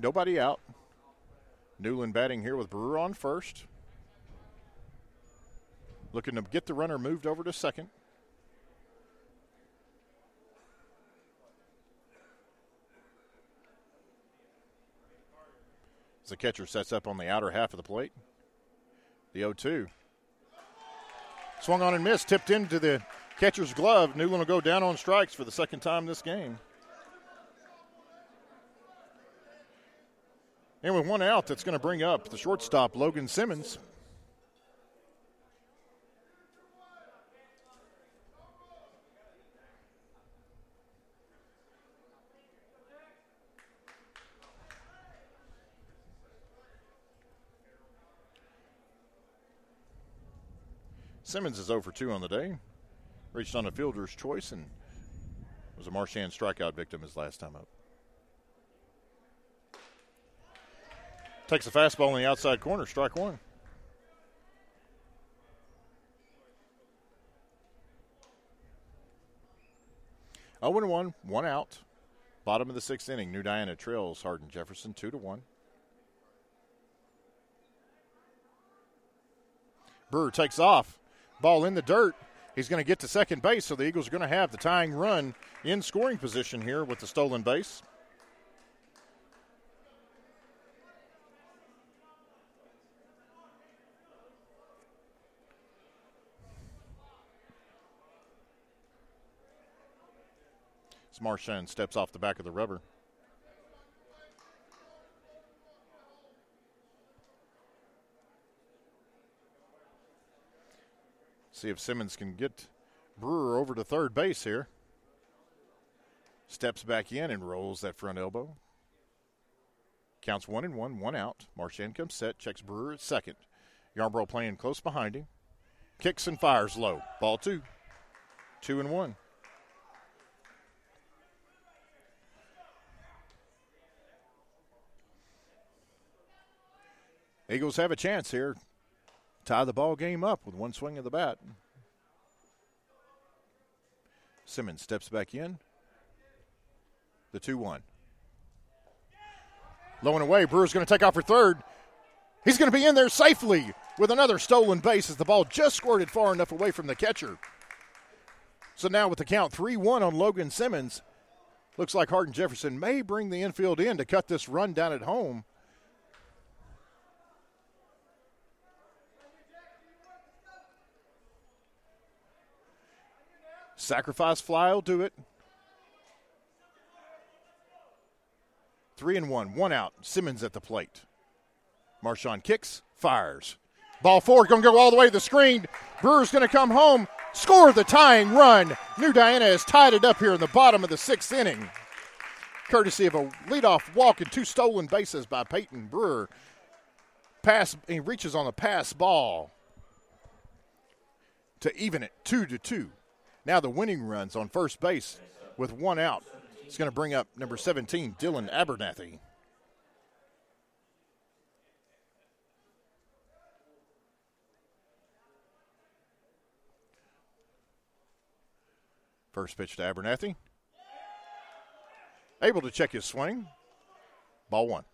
Nobody out. Newland batting here with Brewer on first. Looking to get the runner moved over to second. The catcher sets up on the outer half of the plate. The 0-2. Swung on and missed. Tipped into the catcher's glove. Newland will go down on strikes for the 2nd time this game. And with 1 out, that's going to bring up the shortstop, Logan Simmons. Simmons is 0 for 2 on the day. Reached on a fielder's choice and was a Marchand strikeout victim his last time up. Takes a fastball in the outside corner, strike one. Oh, 1-1, 1 out. Bottom of the sixth inning, New Diana trails Hardin Jefferson 2-1. Brewer takes off. Ball in the dirt. He's going to get to second base, so the Eagles are going to have the tying run in scoring position here with the stolen base. As Marchand steps off the back of the rubber. See if Simmons can get Brewer over to third base here. Steps back in and rolls that front elbow. Counts 1-1, one out. Marchand comes set, checks Brewer at second. Yarbrough playing close behind him. Kicks and fires low. Ball two. 2-1. Eagles have a chance here. Tie the ball game up with one swing of the bat. Simmons steps back in. The 2-1. Low and away. Brewer's going to take off for third. He's going to be in there safely with another stolen base as the ball just squirted far enough away from the catcher. So now with the count 3-1 on Logan Simmons, looks like Hardin Jefferson may bring the infield in to cut this run down at home. Sacrifice fly will do it. 3-1, one out. Simmons at the plate. Marchand kicks, fires. Ball four, going to go all the way to the screen. Brewer's going to come home, score the tying run. New Diana has tied it up here in the bottom of the sixth inning, courtesy of a leadoff walk and two stolen bases by Peyton Brewer. Pass, he reaches on the pass ball to even it 2-2. Now the winning run's on first base with one out. It's going to bring up number 17, Dylan Abernathy. First pitch to Abernathy. Able to check his swing. Ball one.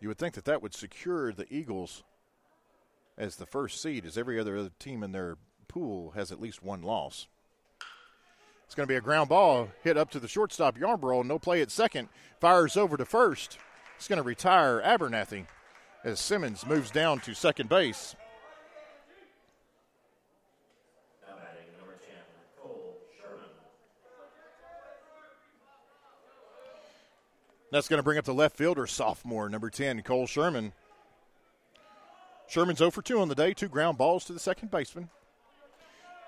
You would think that that would secure the Eagles as the first seed, as every other team in their pool has at least one loss. It's going to be a ground ball hit up to the shortstop, Yarbrough. No play at second. Fires over to first. It's going to retire Abernathy as Simmons moves down to second base. Now batting number 10, Cole Sherman. That's going to bring up the left fielder, sophomore, number 10, Cole Sherman. Sherman's 0 for 2 on the day, two ground balls to the second baseman.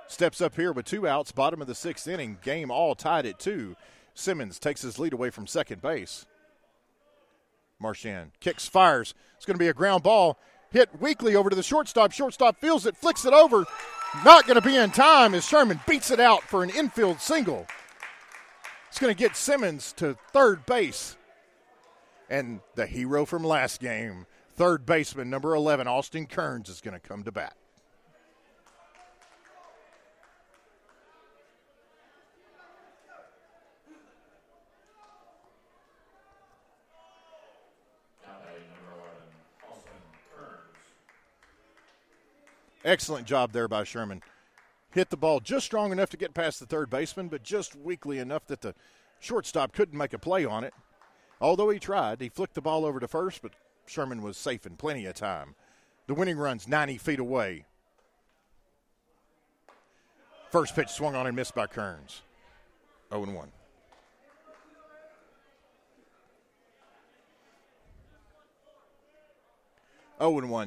Steps up here with two outs, bottom of the sixth inning, game all tied at 2. Simmons takes his lead away from second base. Marchand kicks, fires. It's going to be a ground ball. Hit weakly over to the shortstop. Shortstop feels it, flicks it over. Not going to be in time as Sherman beats it out for an infield single. It's going to get Simmons to third base. And the hero from last game, third baseman, number 11, Austin Kearns, is going to come to bat. Now batting number 11, Austin Kearns. Excellent job there by Sherman. Hit the ball just strong enough to get past the third baseman, but just weakly enough that the shortstop couldn't make a play on it. Although he tried, he flicked the ball over to first, but Sherman was safe in plenty of time. The winning run's 90 feet away. First pitch swung on and missed by Kearns. 0-1.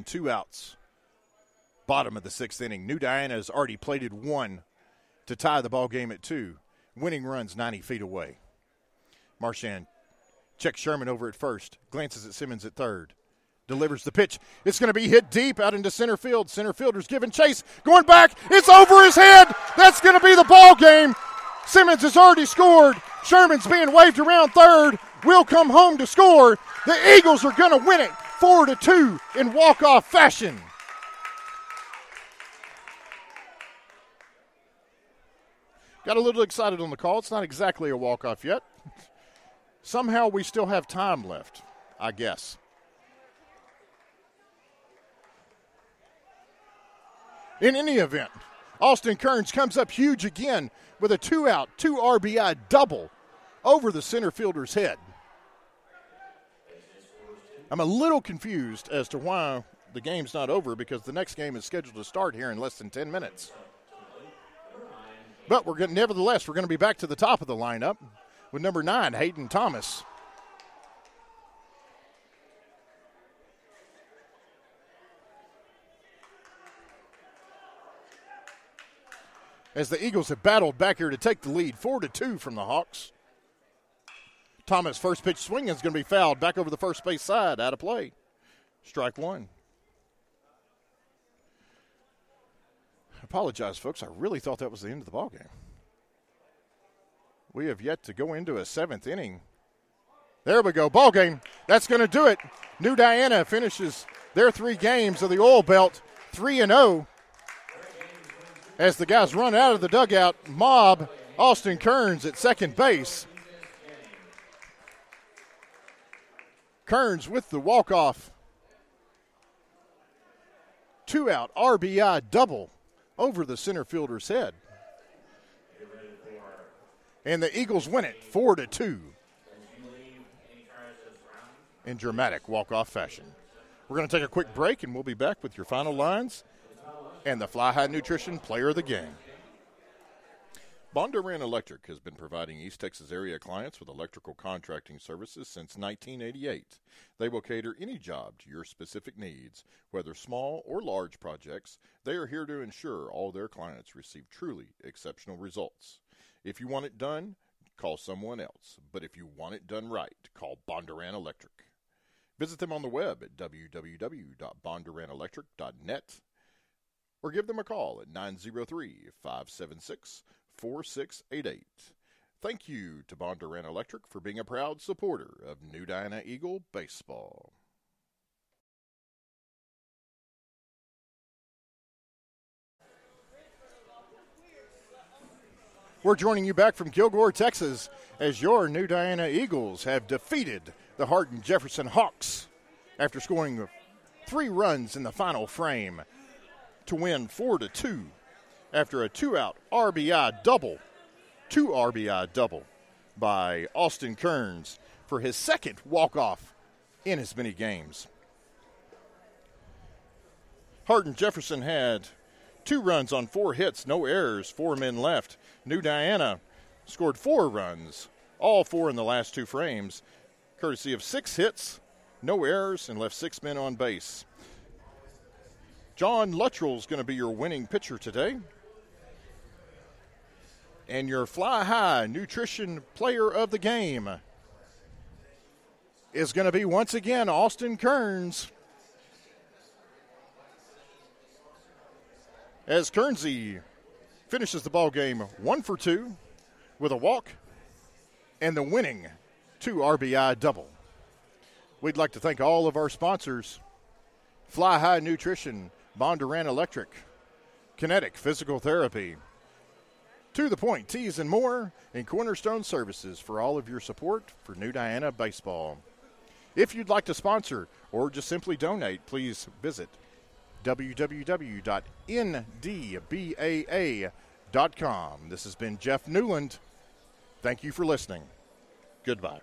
Two outs. Bottom of the sixth inning. New Diana has already plated one to tie the ball game at 2. Winning run's 90 feet away. Marchand checks Sherman over at first, glances at Simmons at third, delivers the pitch. It's going to be hit deep out into center field. Center fielder's giving chase, going back. It's over his head. That's going to be the ball game. Simmons has already scored. Sherman's being waved around third. Will come home to score. The Eagles are going to win it 4-2 in walk-off fashion. Got a little excited on the call. It's not exactly a walk-off yet. Somehow we still have time left, I guess. In any event, Austin Kearns comes up huge again with a two-out, two RBI double over the center fielder's head. I'm a little confused as to why the game's not over because the next game is scheduled to start here in less than 10 minutes. But nevertheless, we're going to be back to the top of the lineup with number 9, Hayden Thomas. As the Eagles have battled back here to take the lead, 4-2 from the Hawks. Thomas' first pitch swinging is going to be fouled back over the first base side, out of play. Strike one. I apologize, folks. I really thought that was the end of the ball game. We have yet to go into a seventh inning. There we go, ball game. That's going to do it. New Diana finishes their 3 games of the Oil Belt 3-0. As the guys run out of the dugout, mob Austin Kearns at second base. Kearns with the walk-off. Two-out RBI double over the center fielder's head. And the Eagles win it 4-2 in dramatic walk-off fashion. We're going to take a quick break, and we'll be back with your final lines and the Fly High Nutrition Player of the Game. Bondurant Electric has been providing East Texas area clients with electrical contracting services since 1988. They will cater any job to your specific needs, whether small or large projects. They are here to ensure all their clients receive truly exceptional results. If you want it done, call someone else. But if you want it done right, call Bondurant Electric. Visit them on the web at www.bondurantelectric.net. Or give them a call at 903-576-4688. Thank you to Bondurant Electric for being a proud supporter of New Diana Eagle Baseball. We're joining you back from Kilgore, Texas, as your New Diana Eagles have defeated the Hardin Jefferson Hawks after scoring 3 runs in the final frame to win 4-2 after a two-out RBI double, two RBI double by Austin Kearns for his second walk-off in as many games. Hardin Jefferson had 2 runs on 4 hits, no errors, 4 men left. New Diana scored 4 runs, all 4 in the last 2 frames, courtesy of 6 hits, no errors, and left 6 men on base. John Luttrell is going to be your winning pitcher today. And your Fly High Nutrition Player of the Game is going to be, once again, Austin Kearns. As Kearnsey finishes the ball game 1-for-2 with a walk and the winning 2 RBI double. We'd like to thank all of our sponsors, Fly High Nutrition, Bondurant Electric, Kinetic Physical Therapy, To The Point Tees and More, and Cornerstone Services for all of your support for New Diana Baseball. If you'd like to sponsor or just simply donate, please visit www.ndbaa.com. This has been Jeff Newland. Thank you for listening. Goodbye.